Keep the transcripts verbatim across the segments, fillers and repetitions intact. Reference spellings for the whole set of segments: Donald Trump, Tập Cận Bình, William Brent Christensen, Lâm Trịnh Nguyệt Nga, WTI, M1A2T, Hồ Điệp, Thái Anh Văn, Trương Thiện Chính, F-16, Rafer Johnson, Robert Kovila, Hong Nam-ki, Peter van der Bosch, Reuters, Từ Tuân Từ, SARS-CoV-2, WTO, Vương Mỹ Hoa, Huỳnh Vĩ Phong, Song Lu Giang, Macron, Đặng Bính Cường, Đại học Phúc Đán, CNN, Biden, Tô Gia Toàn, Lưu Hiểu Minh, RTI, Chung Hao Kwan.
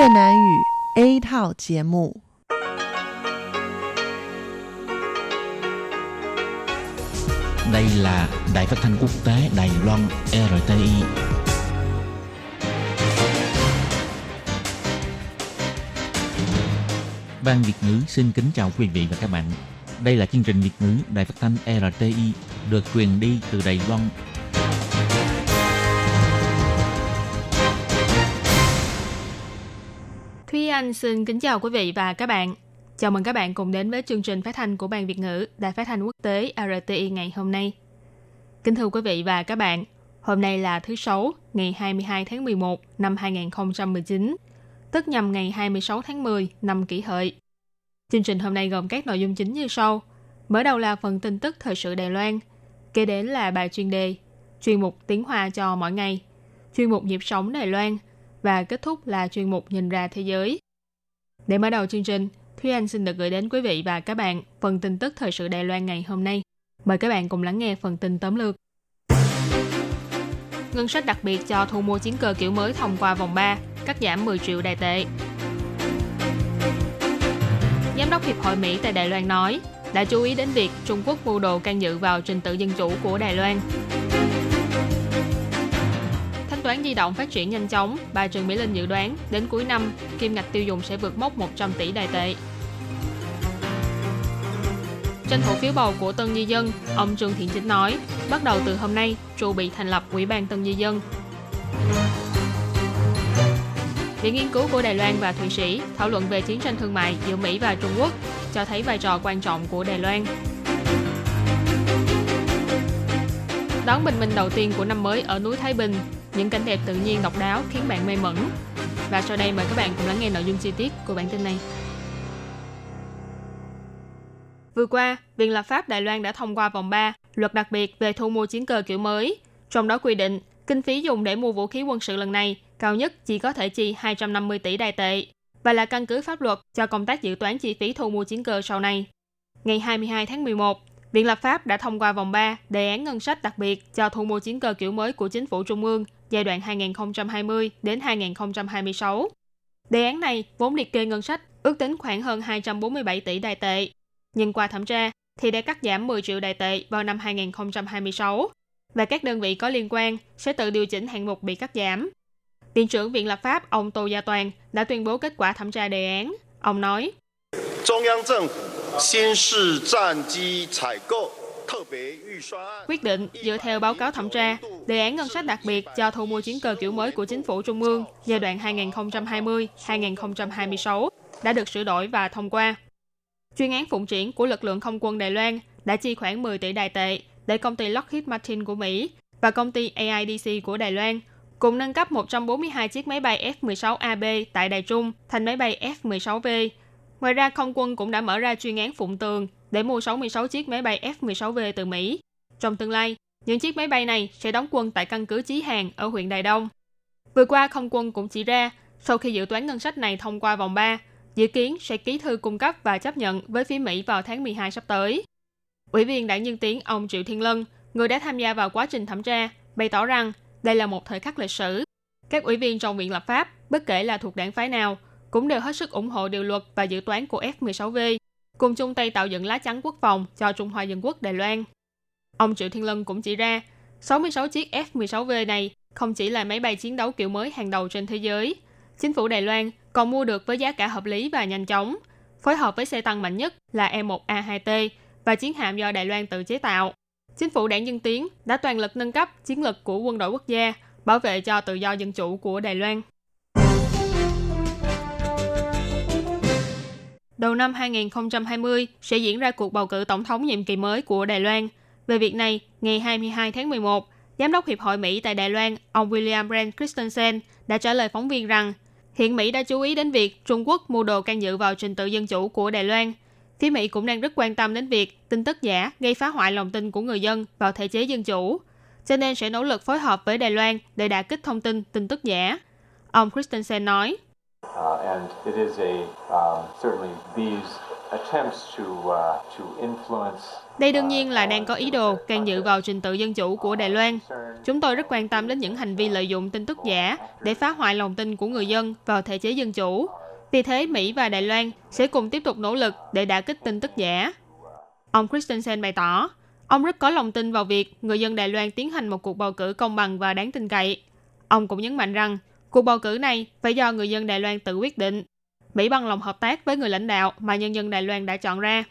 Việt Nam ngữ A thảo节目. Đây là Đài Phát thanh Quốc tế Đài Loan rờ tê i. Ban Việt ngữ xin kính chào quý vị và các bạn. Đây là chương trình Việt ngữ Đài Phát thanh rờ tê i được truyền đi từ Đài Loan. Thúy Anh xin kính chào quý vị và các bạn. Chào mừng các bạn cùng đến với chương trình phát thanh của Ban Việt ngữ Đài Phát thanh Quốc tế rờ tê i ngày hôm nay. Kính thưa quý vị và các bạn, hôm nay là thứ Sáu, ngày hai mươi hai tháng mười một năm hai không một chín, tức nhằm ngày hai mươi sáu tháng mười năm Kỷ Hợi. Chương trình hôm nay gồm các nội dung chính như sau. Mở đầu là phần tin tức thời sự Đài Loan, kế đến là bài chuyên đề, chuyên mục tiếng Hoa cho mỗi ngày, chuyên mục nhịp sống Đài Loan và kết thúc là chuyên mục nhìn ra thế giới. Để mở đầu chương trình, Thúy Anh xin được gửi đến quý vị và các bạn phần tin tức thời sự Đài Loan ngày hôm nay. Mời các bạn cùng lắng nghe phần tin tóm lược. Ngân sách đặc biệt cho thu mua chiến cơ kiểu mới thông qua vòng ba, cắt giảm mười triệu đài tệ. Giám đốc Hiệp hội Mỹ tại Đài Loan nói, đã chú ý đến việc Trung Quốc mưu đồ can dự vào trình tự dân chủ của Đài Loan. Thanh toán di động phát triển nhanh chóng, bà Trần Mỹ Linh dự đoán đến cuối năm, kim ngạch tiêu dùng sẽ vượt mốc một trăm tỷ đài tệ. Tranh thủ phiếu bầu của Tân Di Dân, ông Trương Thiện Chính nói, bắt đầu từ hôm nay, trụ bị thành lập Ủy ban Tân Di Dân. Viện nghiên cứu của Đài Loan và Thụy Sĩ thảo luận về chiến tranh thương mại giữa Mỹ và Trung Quốc, cho thấy vai trò quan trọng của Đài Loan. Đón bình minh đầu tiên của năm mới ở núi Thái Bình, những cảnh đẹp tự nhiên độc đáo khiến bạn mê mẩn. Và sau đây mời các bạn cùng lắng nghe nội dung chi tiết của bản tin này. Vừa qua, Viện Lập pháp Đài Loan đã thông qua vòng ba, luật đặc biệt về thu mua chiến cơ kiểu mới. Trong đó quy định, kinh phí dùng để mua vũ khí quân sự lần này cao nhất chỉ có thể chi hai trăm năm mươi tỷ đài tệ và là căn cứ pháp luật cho công tác dự toán chi phí thu mua chiến cơ sau này. Ngày hai mươi hai tháng mười một, Viện Lập pháp đã thông qua vòng ba đề án ngân sách đặc biệt cho thu mua chiến cơ kiểu mới của Chính phủ Trung ương giai đoạn hai nghìn không trăm hai mươi đến hai nghìn không trăm hai mươi sáu. Đề án này vốn liệt kê ngân sách ước tính khoảng hơn hai trăm bốn mươi bảy tỷ đài tệ, nhưng qua thẩm tra thì đã cắt giảm mười triệu đài tệ vào năm hai nghìn không trăm hai mươi sáu và các đơn vị có liên quan sẽ tự điều chỉnh hạng mục bị cắt giảm. Viện trưởng Viện Lập pháp ông Tô Gia Toàn đã tuyên bố kết quả thẩm tra đề án. Ông nói, quyết định dựa theo báo cáo thẩm tra, đề án ngân sách đặc biệt cho thu mua chiến cơ kiểu mới của Chính phủ Trung ương giai đoạn hai nghìn không trăm hai mươi đến hai nghìn không trăm hai mươi sáu đã được sửa đổi và thông qua. Chuyên án phụng triển của lực lượng không quân Đài Loan đã chi khoảng mười tỷ đài tệ để công ty Lockheed Martin của Mỹ và công ty a i đê xê của Đài Loan cùng nâng cấp một trăm bốn mươi hai chiếc máy bay ép mười sáu a bê tại Đài Trung thành máy bay ép mười sáu vê. Ngoài ra, không quân cũng đã mở ra chuyên án phụng tường để mua sáu mươi sáu chiếc máy bay ép mười sáu vê từ Mỹ. Trong tương lai, những chiếc máy bay này sẽ đóng quân tại căn cứ Chí Hàn ở huyện Đài Đông. Vừa qua, không quân cũng chỉ ra, sau khi dự toán ngân sách này thông qua vòng ba, dự kiến sẽ ký thư cung cấp và chấp nhận với phía Mỹ vào tháng mười hai sắp tới. Ủy viên Đảng Nhân Tiến ông Triệu Thiên Lân, người đã tham gia vào quá trình thẩm tra, bày tỏ rằng đây là một thời khắc lịch sử. Các ủy viên trong Viện Lập pháp, bất kể là thuộc đảng phái nào, cũng đều hết sức ủng hộ điều luật và dự toán của ép mười sáu vê, cùng chung tay tạo dựng lá chắn quốc phòng cho Trung Hoa Dân Quốc Đài Loan. Ông Triệu Thiên Lân cũng chỉ ra, sáu mươi sáu chiếc ép mười sáu vê này không chỉ là máy bay chiến đấu kiểu mới hàng đầu trên thế giới. Chính phủ Đài Loan còn mua được với giá cả hợp lý và nhanh chóng, phối hợp với xe tăng mạnh nhất là em một a hai tê và chiến hạm do Đài Loan tự chế tạo. Chính phủ Đảng Dân Tiến đã toàn lực nâng cấp chiến lực của quân đội quốc gia, bảo vệ cho tự do dân chủ của Đài Loan. Đầu năm hai nghìn không trăm hai mươi sẽ diễn ra cuộc bầu cử tổng thống nhiệm kỳ mới của Đài Loan. Về việc này, ngày hai mươi hai tháng mười một, Giám đốc Hiệp hội Mỹ tại Đài Loan, ông William Brent Christensen đã trả lời phóng viên rằng hiện Mỹ đã chú ý đến việc Trung Quốc mưu đồ can dự vào trình tự dân chủ của Đài Loan. Phía Mỹ cũng đang rất quan tâm đến việc tin tức giả gây phá hoại lòng tin của người dân vào thể chế dân chủ, cho nên sẽ nỗ lực phối hợp với Đài Loan để đả kích thông tin tin tức giả. Ông Christensen nói, Uh, and it is a, uh, certainly these Đây đương nhiên là đang có ý đồ can dự vào trình tự dân chủ của Đài Loan. Chúng tôi rất quan tâm đến những hành vi lợi dụng tin tức giả để phá hoại lòng tin của người dân vào thể chế dân chủ. Vì thế, Mỹ và Đài Loan sẽ cùng tiếp tục nỗ lực để đả kích tin tức giả. Ông Christensen bày tỏ, ông rất có lòng tin vào việc người dân Đài Loan tiến hành một cuộc bầu cử công bằng và đáng tin cậy. Ông cũng nhấn mạnh rằng, cuộc bầu cử này phải do người dân Đài Loan tự quyết định. Mỹ bằng lòng hợp tác với người lãnh đạo mà nhân dân Đài Loan đã chọn ra.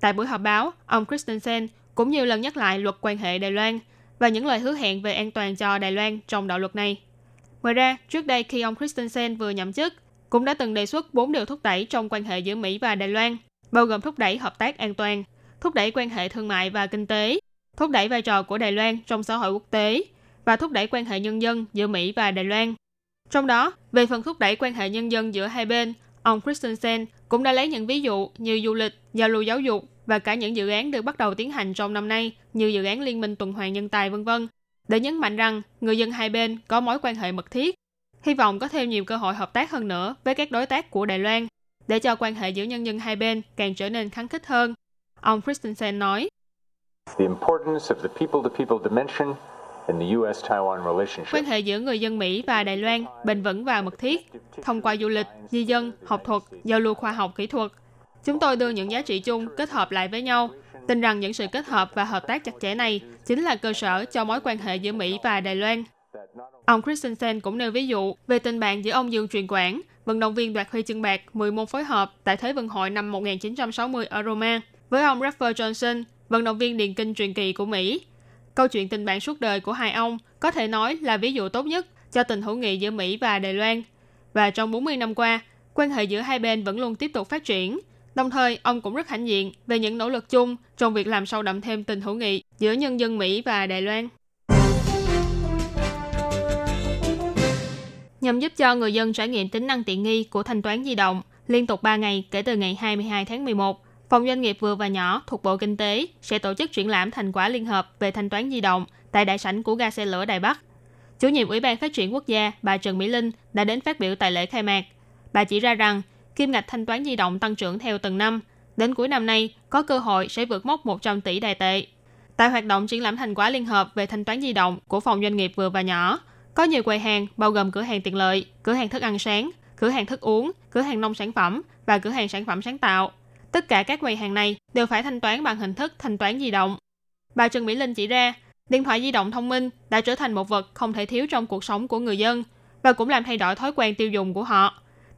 Tại buổi họp báo, ông Christensen cũng nhiều lần nhắc lại luật quan hệ Đài Loan và những lời hứa hẹn về an toàn cho Đài Loan trong đạo luật này. Ngoài ra, trước đây khi ông Christensen vừa nhậm chức, cũng đã từng đề xuất bốn điều thúc đẩy trong quan hệ giữa Mỹ và Đài Loan, bao gồm thúc đẩy hợp tác an toàn, thúc đẩy quan hệ thương mại và kinh tế, thúc đẩy vai trò của Đài Loan trong xã hội quốc tế và thúc đẩy quan hệ nhân dân giữa Mỹ và Đài Loan. Trong đó, về phần thúc đẩy quan hệ nhân dân giữa hai bên, ông Christensen cũng đã lấy những ví dụ như du lịch, giao lưu giáo dục và cả những dự án được bắt đầu tiến hành trong năm nay như dự án Liên minh tuần hoàn nhân tài vân vân để nhấn mạnh rằng người dân hai bên có mối quan hệ mật thiết, hy vọng có thêm nhiều cơ hội hợp tác hơn nữa với các đối tác của Đài Loan để cho quan hệ giữa nhân dân hai bên càng trở nên khăng khít hơn. Ông Christensen nói, quan hệ giữa người dân Mỹ và Đài Loan bền vững và mật thiết, thông qua du lịch, di dân, học thuật, giao lưu khoa học kỹ thuật. Chúng tôi đưa những giá trị chung kết hợp lại với nhau, tin rằng những sự kết hợp và hợp tác chặt chẽ này chính là cơ sở cho mối quan hệ giữa Mỹ và Đài Loan. Ông Christensen cũng nêu ví dụ về tình bạn giữa ông Dương Truyền Quảng, vận động viên đoạt huy chương bạc mười môn phối hợp tại Thế vận hội năm một nghìn chín trăm sáu mươi ở Roma, với ông Rafer Johnson, vận động viên điền kinh truyền kỳ của Mỹ. Câu chuyện tình bạn suốt đời của hai ông có thể nói là ví dụ tốt nhất cho tình hữu nghị giữa Mỹ và Đài Loan. Và trong bốn mươi năm qua, quan hệ giữa hai bên vẫn luôn tiếp tục phát triển. Đồng thời, ông cũng rất hãnh diện về những nỗ lực chung trong việc làm sâu đậm thêm tình hữu nghị giữa nhân dân Mỹ và Đài Loan. Nhằm giúp cho người dân trải nghiệm tính năng tiện nghi của thanh toán di động, liên tục ba ngày kể từ ngày hai mươi hai tháng mười một, Phòng Doanh nghiệp vừa và nhỏ thuộc Bộ Kinh tế sẽ tổ chức triển lãm thành quả liên hợp về thanh toán di động tại đại sảnh của ga xe lửa Đài Bắc. Chủ nhiệm Ủy ban Phát triển Quốc gia, bà Trần Mỹ Linh đã đến phát biểu tại lễ khai mạc. Bà chỉ ra rằng, kim ngạch thanh toán di động tăng trưởng theo từng năm, đến cuối năm nay có cơ hội sẽ vượt mốc một trăm tỷ Đài tệ. Tại hoạt động triển lãm thành quả liên hợp về thanh toán di động của Phòng Doanh nghiệp vừa và nhỏ, có nhiều quầy hàng bao gồm cửa hàng tiện lợi, cửa hàng thức ăn sáng, cửa hàng thức uống, cửa hàng nông sản phẩm và cửa hàng sản phẩm sáng tạo. Tất cả các quầy hàng này đều phải thanh toán bằng hình thức thanh toán di động. Bà Trần Mỹ Linh chỉ ra, điện thoại di động thông minh đã trở thành một vật không thể thiếu trong cuộc sống của người dân và cũng làm thay đổi thói quen tiêu dùng của họ.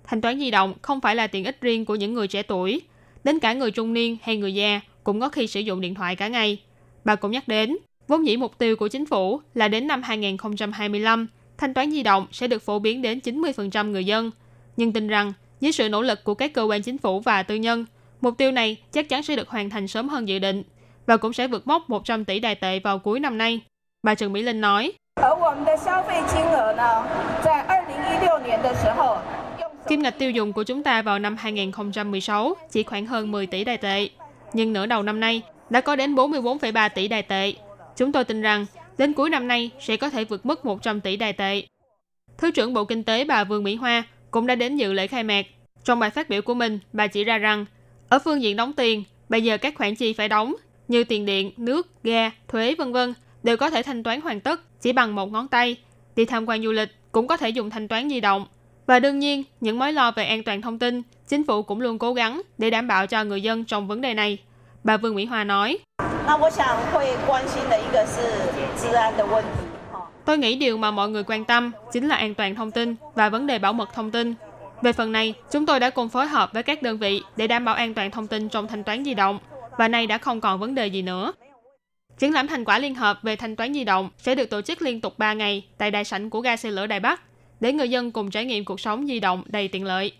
Thanh toán di động không phải là tiện ích riêng của những người trẻ tuổi, đến cả người trung niên hay người già cũng có khi sử dụng điện thoại cả ngày. Bà cũng nhắc đến, vốn dĩ mục tiêu của chính phủ là đến năm hai nghìn không trăm hai mươi lăm, thanh toán di động sẽ được phổ biến đến chín mươi phần trăm người dân, nhưng tin rằng với sự nỗ lực của các cơ quan chính phủ và tư nhân, mục tiêu này chắc chắn sẽ được hoàn thành sớm hơn dự định và cũng sẽ vượt mốc một trăm tỷ Đài tệ vào cuối năm nay. Bà Trần Mỹ Linh nói, kim ngạch tiêu dùng của chúng ta vào năm hai nghìn không trăm mười sáu chỉ khoảng hơn mười tỷ Đài tệ, nhưng nửa đầu năm nay đã có đến bốn mươi tư phẩy ba tỷ Đài tệ. Chúng tôi tin rằng đến cuối năm nay sẽ có thể vượt mức một trăm tỷ Đài tệ. Thứ trưởng Bộ Kinh tế bà Vương Mỹ Hoa cũng đã đến dự lễ khai mạc. Trong bài phát biểu của mình, bà chỉ ra rằng, ở phương diện đóng tiền, bây giờ các khoản chi phải đóng như tiền điện, nước, ga, thuế vân vân đều có thể thanh toán hoàn tất chỉ bằng một ngón tay. Đi tham quan du lịch cũng có thể dùng thanh toán di động. Và đương nhiên, những mối lo về an toàn thông tin, chính phủ cũng luôn cố gắng để đảm bảo cho người dân trong vấn đề này. Bà Vương Mỹ Hoa nói, tôi nghĩ điều mà mọi người quan tâm chính là an toàn thông tin và vấn đề bảo mật thông tin. Về phần này, chúng tôi đã cùng phối hợp với các đơn vị để đảm bảo an toàn thông tin trong thanh toán di động, và nay đã không còn vấn đề gì nữa. Triển lãm thành quả liên hợp về thanh toán di động sẽ được tổ chức liên tục ba ngày tại đại sảnh của ga xe lửa Đài Bắc, để người dân cùng trải nghiệm cuộc sống di động đầy tiện lợi.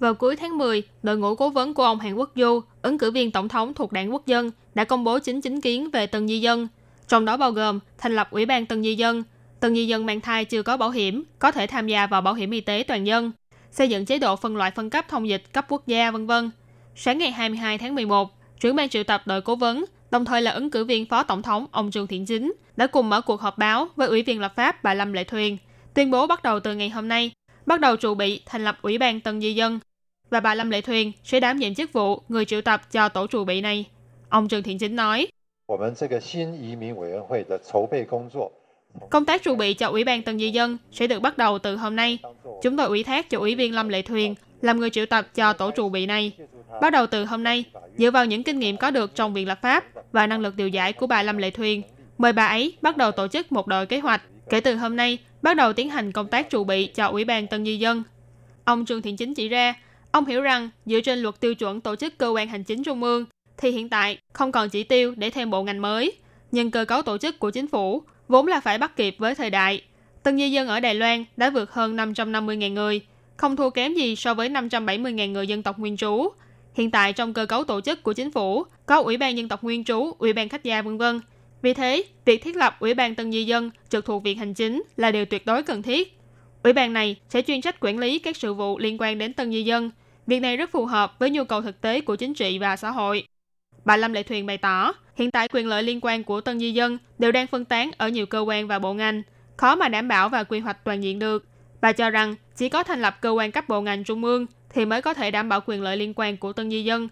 Vào cuối tháng mười, đội ngũ cố vấn của ông Hàn Quốc Du, ứng cử viên tổng thống thuộc Đảng Quốc dân, đã công bố chín chính kiến về tân di dân, trong đó bao gồm thành lập Ủy ban tân di dân, từng di dân mang thai chưa có bảo hiểm có thể tham gia vào bảo hiểm y tế toàn dân, xây dựng chế độ phân loại phân cấp thông dịch cấp quốc gia, vân vân. Sáng ngày hai mươi hai tháng mười một, trưởng ban triệu tập đội cố vấn, đồng thời là ứng cử viên phó tổng thống ông Trương Thiện Chính đã cùng mở cuộc họp báo với ủy viên lập pháp bà Lâm Lệ Thuyền, tuyên bố bắt đầu từ ngày hôm nay, bắt đầu chuẩn bị thành lập Ủy ban Tân Di Dân và bà Lâm Lệ Thuyền sẽ đảm nhiệm chức vụ người triệu tập cho tổ chuẩn bị này. Ông Trương Thiện Chính nói, công tác chuẩn bị cho Ủy ban Tân Di Dân sẽ được bắt đầu từ hôm nay. Chúng tôi ủy thác cho Ủy viên Lâm Lệ Thuyền làm người triệu tập cho tổ chuẩn bị này. Bắt đầu từ hôm nay, dựa vào những kinh nghiệm có được trong Viện Lập pháp và năng lực điều giải của bà Lâm Lệ Thuyền, mời bà ấy bắt đầu tổ chức một đội kế hoạch. Kể từ hôm nay, bắt đầu tiến hành công tác chuẩn bị cho Ủy ban Tân Di Dân. Ông Trương Thiện Chính chỉ ra, ông hiểu rằng dựa trên luật tiêu chuẩn tổ chức cơ quan hành chính trung ương, thì hiện tại không còn chỉ tiêu để thêm bộ ngành mới, nhưng cơ cấu tổ chức của chính phủ vốn là phải bắt kịp với thời đại. Tân Di Dân ở Đài Loan đã vượt hơn năm trăm năm mươi nghìn người, không thua kém gì so với năm trăm bảy mươi nghìn người dân tộc nguyên trú. Hiện tại trong cơ cấu tổ chức của chính phủ có Ủy ban Dân tộc nguyên trú, Ủy ban Khách gia, vân vân. Vì thế, việc thiết lập Ủy ban Tân Di Dân trực thuộc Viện Hành chính là điều tuyệt đối cần thiết. Ủy ban này sẽ chuyên trách quản lý các sự vụ liên quan đến Tân Di Dân. Việc này rất phù hợp với nhu cầu thực tế của chính trị và xã hội. Bà Lâm Lệ Thuyền bày tỏ, hiện tại quyền lợi liên quan của Tân Di Dân đều đang phân tán ở nhiều cơ quan và bộ ngành, khó mà đảm bảo và quy hoạch toàn diện được. Bà cho rằng chỉ có thành lập cơ quan cấp bộ ngành trung ương thì mới có thể đảm bảo quyền lợi liên quan của Tân Di Dân.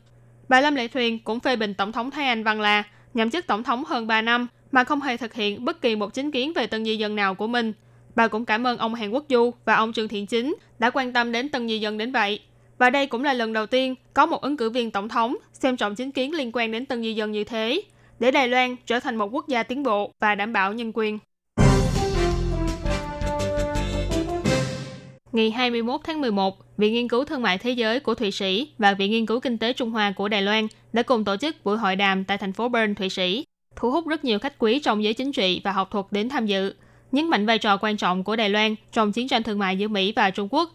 Bà Lâm Lệ Thuyền cũng phê bình Tổng thống Thái Anh Văn là nhậm chức Tổng thống hơn ba năm mà không hề thực hiện bất kỳ một chính kiến về Tân Di Dân nào của mình. Bà cũng cảm ơn ông Hàn Quốc Du và ông Trương Thiện Chính đã quan tâm đến Tân Di Dân đến vậy. Và đây cũng là lần đầu tiên có một ứng cử viên tổng thống xem trọng chính kiến liên quan đến Tân Di Dân như thế, để Đài Loan trở thành một quốc gia tiến bộ và đảm bảo nhân quyền. Ngày hai mươi mốt tháng mười một, Viện Nghiên cứu Thương mại Thế giới của Thụy Sĩ và Viện Nghiên cứu Kinh tế Trung Hoa của Đài Loan đã cùng tổ chức buổi hội đàm tại thành phố Bern, Thụy Sĩ, thu hút rất nhiều khách quý trong giới chính trị và học thuật đến tham dự, nhấn mạnh vai trò quan trọng của Đài Loan trong chiến tranh thương mại giữa Mỹ và Trung Quốc.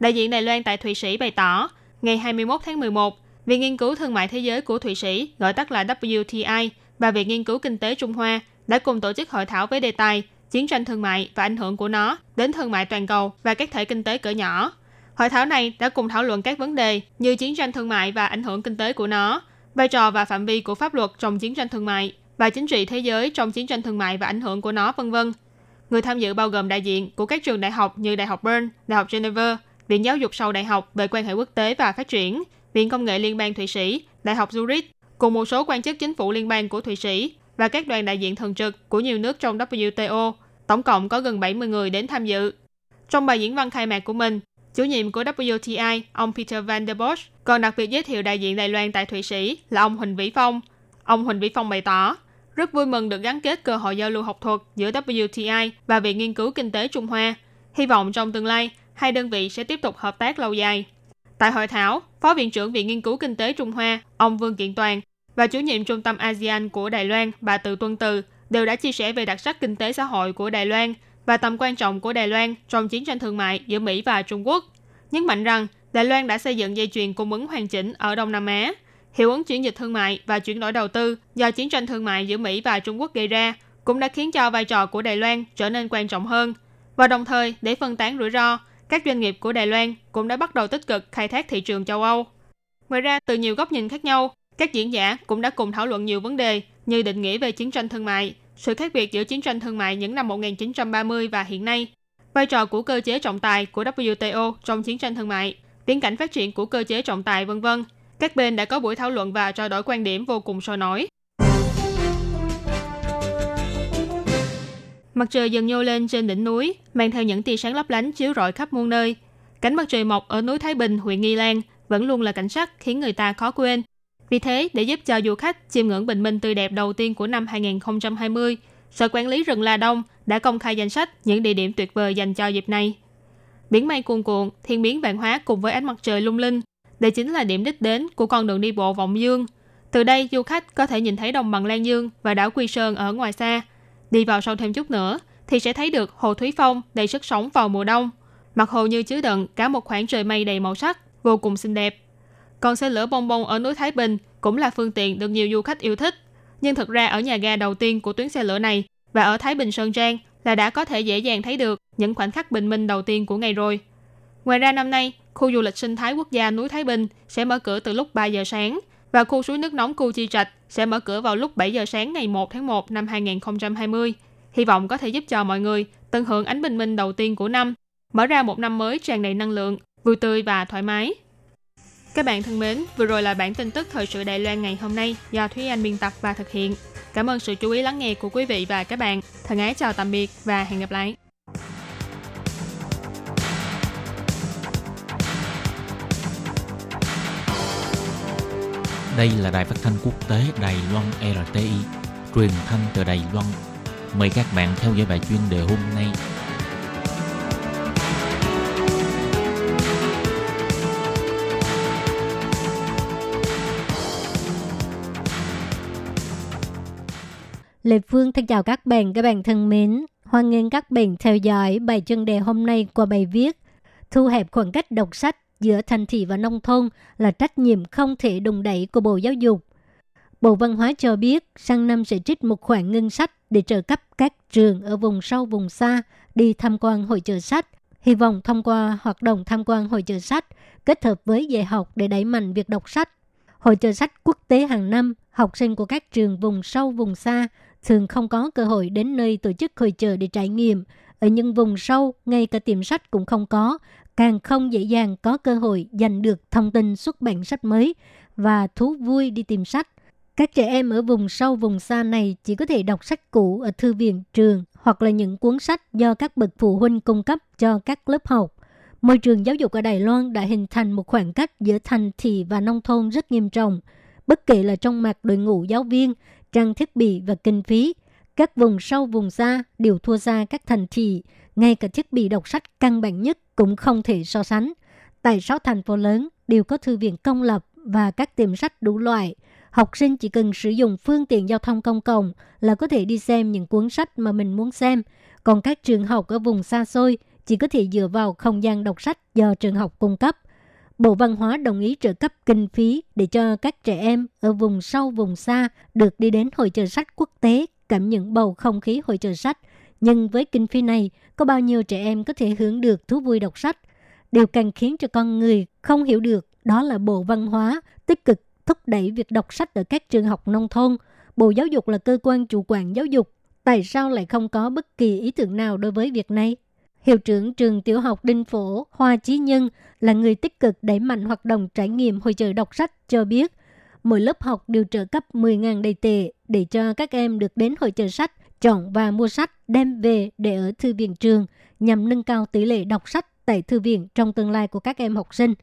Đại diện Đài Loan tại Thụy Sĩ bày tỏ, ngày hai mươi mốt tháng mười một, Viện Nghiên cứu Thương mại Thế giới của Thụy Sĩ, gọi tắt là W T I, và Viện Nghiên cứu Kinh tế Trung Hoa đã cùng tổ chức hội thảo với đề tài Chiến tranh thương mại và ảnh hưởng của nó đến thương mại toàn cầu và các thể kinh tế cỡ nhỏ. Hội thảo này đã cùng thảo luận các vấn đề như chiến tranh thương mại và ảnh hưởng kinh tế của nó, vai trò và phạm vi của pháp luật trong chiến tranh thương mại và chính trị thế giới trong chiến tranh thương mại và ảnh hưởng của nó, vân vân. Người tham dự bao gồm đại diện của các trường đại học như Đại học Bern, Đại học Geneva, Viện Giáo dục sau đại học về quan hệ quốc tế và phát triển, Viện Công nghệ Liên bang Thụy Sĩ, Đại học Zurich, cùng một số quan chức chính phủ liên bang của Thụy Sĩ và các đoàn đại diện thường trực của nhiều nước trong W T O. Tổng cộng có gần bảy mươi người đến tham dự. Trong bài diễn văn khai mạc của mình, chủ nhiệm của W T I, ông Peter van der Bosch, còn đặc biệt giới thiệu đại diện Đài Loan tại Thụy Sĩ là ông Huỳnh Vĩ Phong. Ông Huỳnh Vĩ Phong bày tỏ, rất vui mừng được gắn kết cơ hội giao lưu học thuật giữa W T I và Viện Nghiên cứu Kinh tế Trung Hoa. Hy vọng trong tương lai, hai đơn vị sẽ tiếp tục hợp tác lâu dài. Tại hội thảo, Phó Viện trưởng Viện Nghiên cứu Kinh tế Trung Hoa, ông Vương Kiện Toàn, và chủ nhiệm Trung tâm ASEAN của Đài Loan, bà Từ Tuân Từ, đều đã chia sẻ về đặc sắc kinh tế xã hội của Đài Loan và tầm quan trọng của Đài Loan trong chiến tranh thương mại giữa Mỹ và Trung Quốc. Nhấn mạnh rằng, Đài Loan đã xây dựng dây chuyền cung ứng hoàn chỉnh ở Đông Nam Á. Hiệu ứng chuyển dịch thương mại và chuyển đổi đầu tư do chiến tranh thương mại giữa Mỹ và Trung Quốc gây ra cũng đã khiến cho vai trò của Đài Loan trở nên quan trọng hơn. Và đồng thời, để phân tán rủi ro, các doanh nghiệp của Đài Loan cũng đã bắt đầu tích cực khai thác thị trường châu Âu. Ngoài ra, từ nhiều góc nhìn khác nhau, các diễn giả cũng đã cùng thảo luận nhiều vấn đề như định nghĩa về chiến tranh thương mại, sự khác biệt giữa chiến tranh thương mại những năm một nghìn chín trăm ba mươi và hiện nay, vai trò của cơ chế trọng tài của W T O trong chiến tranh thương mại, viễn cảnh phát triển của cơ chế trọng tài, vân vân. Các bên đã có buổi thảo luận và trao đổi quan điểm vô cùng sôi nổi. Mặt trời dần nhô lên trên đỉnh núi, mang theo những tia sáng lấp lánh chiếu rọi khắp muôn nơi. Cảnh mặt trời mọc ở núi Thái Bình, huyện Nghi Lan vẫn luôn là cảnh sắc khiến người ta khó quên. Vì thế, để giúp cho du khách chiêm ngưỡng bình minh tươi đẹp đầu tiên của năm hai không hai không, Sở Quản lý rừng La Đông đã công khai danh sách những địa điểm tuyệt vời dành cho dịp này. Biển mây cuồn cuộn, thiên biến vạn hóa cùng với ánh mặt trời lung linh, đây chính là điểm đích đến của con đường đi bộ Vọng Dương. Từ đây, du khách có thể nhìn thấy đồng bằng Lan Dương và đảo Quy Sơn ở ngoài xa. Đi vào sâu thêm chút nữa thì sẽ thấy được hồ Thúy Phong đầy sức sống vào mùa đông. Mặt hồ như chứa đựng cả một khoảng trời mây đầy màu sắc, vô cùng xinh đẹp. Còn xe lửa Bông Bông ở núi Thái Bình cũng là phương tiện được nhiều du khách yêu thích. Nhưng thực ra ở nhà ga đầu tiên của tuyến xe lửa này và ở Thái Bình Sơn Trang là đã có thể dễ dàng thấy được những khoảnh khắc bình minh đầu tiên của ngày rồi. Ngoài ra năm nay, khu du lịch sinh thái quốc gia núi Thái Bình sẽ mở cửa từ lúc ba giờ sáng và khu suối nước nóng Cu Chi Trạch sẽ mở cửa vào lúc bảy giờ sáng ngày một tháng một năm hai nghìn không trăm hai mươi. Hy vọng có thể giúp cho mọi người tận hưởng ánh bình minh đầu tiên của năm mở ra một năm mới tràn đầy năng lượng, vui tươi và thoải mái. Các bạn thân mến, vừa rồi là bản tin tức thời sự Đài Loan ngày hôm nay do Thúy Anh biên tập và thực hiện. Cảm ơn sự chú ý lắng nghe của quý vị và các bạn. Thân ái chào tạm biệt và hẹn gặp lại. Đây là đài phát thanh quốc tế Đài Loan rờ tê i, truyền thanh từ Đài Loan. Mời các bạn theo dõi bài chuyên đề hôm nay. Lê Phương thân chào các bạn, các bạn thân mến. Hoan nghênh các bạn theo dõi bài chuyên đề hôm nay qua bài viết Thu hẹp khoảng cách đọc sách giữa thành thị và nông thôn là trách nhiệm không thể đùn đẩy của Bộ Giáo dục. Bộ Văn hóa cho biết sang năm sẽ trích một khoản ngân sách để trợ cấp các trường ở vùng sâu vùng xa đi tham quan hội chợ sách. Hy vọng thông qua hoạt động tham quan hội chợ sách kết hợp với dạy học để đẩy mạnh việc đọc sách. Hội chợ sách quốc tế hàng năm, học sinh của các trường vùng sâu vùng xa thường không có cơ hội đến nơi tổ chức hội chợ để trải nghiệm. Ở những vùng sâu, ngay cả tiệm sách cũng không có, càng không dễ dàng có cơ hội giành được thông tin xuất bản sách mới và thú vui đi tìm sách. Các trẻ em ở vùng sâu, vùng xa này chỉ có thể đọc sách cũ ở thư viện trường hoặc là những cuốn sách do các bậc phụ huynh cung cấp cho các lớp học. Môi trường giáo dục ở Đài Loan đã hình thành một khoảng cách giữa thành thị và nông thôn rất nghiêm trọng. Bất kể là trong mặt đội ngũ giáo viên, trang thiết bị và kinh phí, các vùng sâu vùng xa đều thua xa các thành thị, ngay cả thiết bị đọc sách căn bản nhất cũng không thể so sánh. Tại sáu thành phố lớn đều có thư viện công lập và các tiệm sách đủ loại. Học sinh chỉ cần sử dụng phương tiện giao thông công cộng là có thể đi xem những cuốn sách mà mình muốn xem. Còn các trường học ở vùng xa xôi chỉ có thể dựa vào không gian đọc sách do trường học cung cấp. Bộ Văn hóa đồng ý trợ cấp kinh phí để cho các trẻ em ở vùng sâu vùng xa được đi đến hội chợ sách quốc tế, cảm nhận bầu không khí hội chợ sách. Nhưng với kinh phí này, có bao nhiêu trẻ em có thể hưởng được thú vui đọc sách? Điều càng khiến cho con người không hiểu được đó là Bộ Văn hóa tích cực thúc đẩy việc đọc sách ở các trường học nông thôn. Bộ Giáo dục là cơ quan chủ quản giáo dục. Tại sao lại không có bất kỳ ý tưởng nào đối với việc này? Hiệu trưởng trường tiểu học Đinh Phổ, Hoa Chí Nhân là người tích cực đẩy mạnh hoạt động trải nghiệm hội chợ đọc sách cho biết, mỗi lớp học đều trợ cấp mười nghìn Đài tệ để cho các em được đến hội chợ sách, chọn và mua sách đem về để ở thư viện trường nhằm nâng cao tỷ lệ đọc sách tại thư viện trong tương lai của các em học sinh.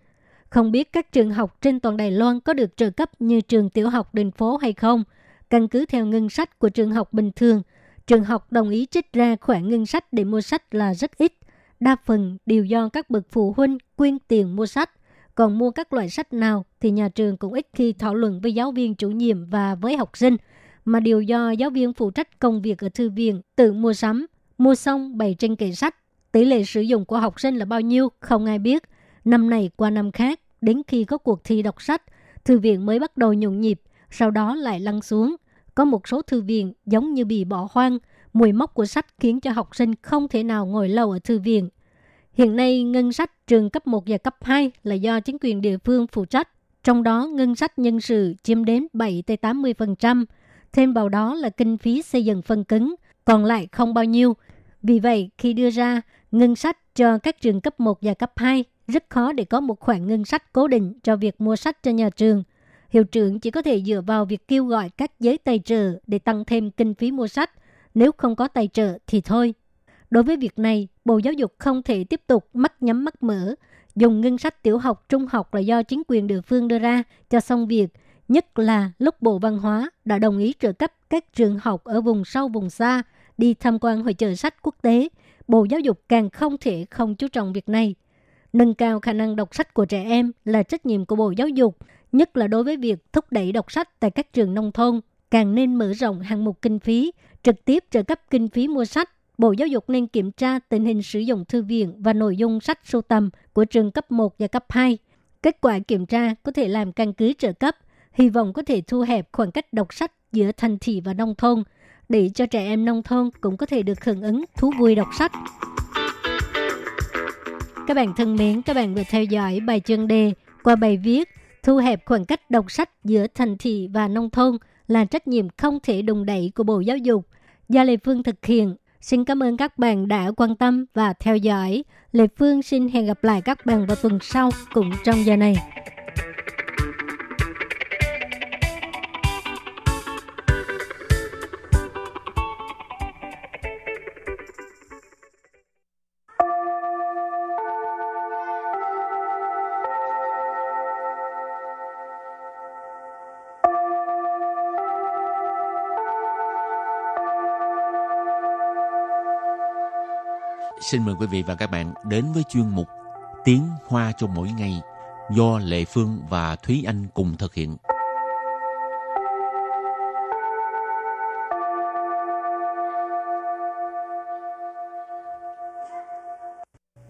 Không biết các trường học trên toàn Đài Loan có được trợ cấp như trường tiểu học Đinh Phổ hay không? Căn cứ theo ngân sách của trường học bình thường, trường học đồng ý trích ra khoản ngân sách để mua sách là rất ít. Đa phần đều do các bậc phụ huynh quyên tiền mua sách. Còn mua các loại sách nào thì nhà trường cũng ít khi thảo luận với giáo viên chủ nhiệm và với học sinh, mà đều do giáo viên phụ trách công việc ở thư viện tự mua sắm, mua xong bày trên kệ sách. Tỷ lệ sử dụng của học sinh là bao nhiêu không ai biết. Năm này qua năm khác, đến khi có cuộc thi đọc sách, thư viện mới bắt đầu nhộn nhịp, sau đó lại lăn xuống. Có một số thư viện giống như bị bỏ hoang, mùi mốc của sách khiến cho học sinh không thể nào ngồi lâu ở thư viện. Hiện nay, ngân sách trường cấp một và cấp hai là do chính quyền địa phương phụ trách. Trong đó, ngân sách nhân sự chiếm đến bảy đến tám mươi phần trăm. Thêm vào đó là kinh phí xây dựng phân cứng, còn lại không bao nhiêu. Vì vậy, khi đưa ra ngân sách cho các trường cấp một và cấp hai, rất khó để có một khoản ngân sách cố định cho việc mua sách cho nhà trường. Hiệu trưởng chỉ có thể dựa vào việc kêu gọi các giới tài trợ để tăng thêm kinh phí mua sách. Nếu không có tài trợ thì thôi. Đối với việc này, Bộ Giáo dục không thể tiếp tục mắt nhắm mắt mở, dùng ngân sách tiểu học, trung học là do chính quyền địa phương đưa ra cho xong việc. Nhất là lúc Bộ Văn hóa đã đồng ý trợ cấp các trường học ở vùng sâu vùng xa đi tham quan hội chợ sách quốc tế, Bộ Giáo dục càng không thể không chú trọng việc này. Nâng cao khả năng đọc sách của trẻ em là trách nhiệm của Bộ Giáo dục, nhất là đối với việc thúc đẩy đọc sách tại các trường nông thôn, càng nên mở rộng hạng mục kinh phí, trực tiếp trợ cấp kinh phí mua sách. Bộ Giáo dục nên kiểm tra tình hình sử dụng thư viện và nội dung sách sưu tầm của trường cấp một và cấp hai. Kết quả kiểm tra có thể làm căn cứ trợ cấp, hy vọng có thể thu hẹp khoảng cách đọc sách giữa thành thị và nông thôn, để cho trẻ em nông thôn cũng có thể được hưởng ứng thú vui đọc sách. Các bạn thân mến, các bạn vừa theo dõi bài chuyên đề qua bài viết Thu hẹp khoảng cách đọc sách giữa thành thị và nông thôn là trách nhiệm không thể đùn đẩy của Bộ Giáo dục, do Lê Phương thực hiện. Xin cảm ơn các bạn đã quan tâm và theo dõi. Lệ Phương xin hẹn gặp lại các bạn vào tuần sau cũng trong giờ này. Xin mời quý vị và các bạn đến với chuyên mục Tiếng Hoa cho mỗi ngày do Lệ Phương và Thúy Anh cùng thực hiện.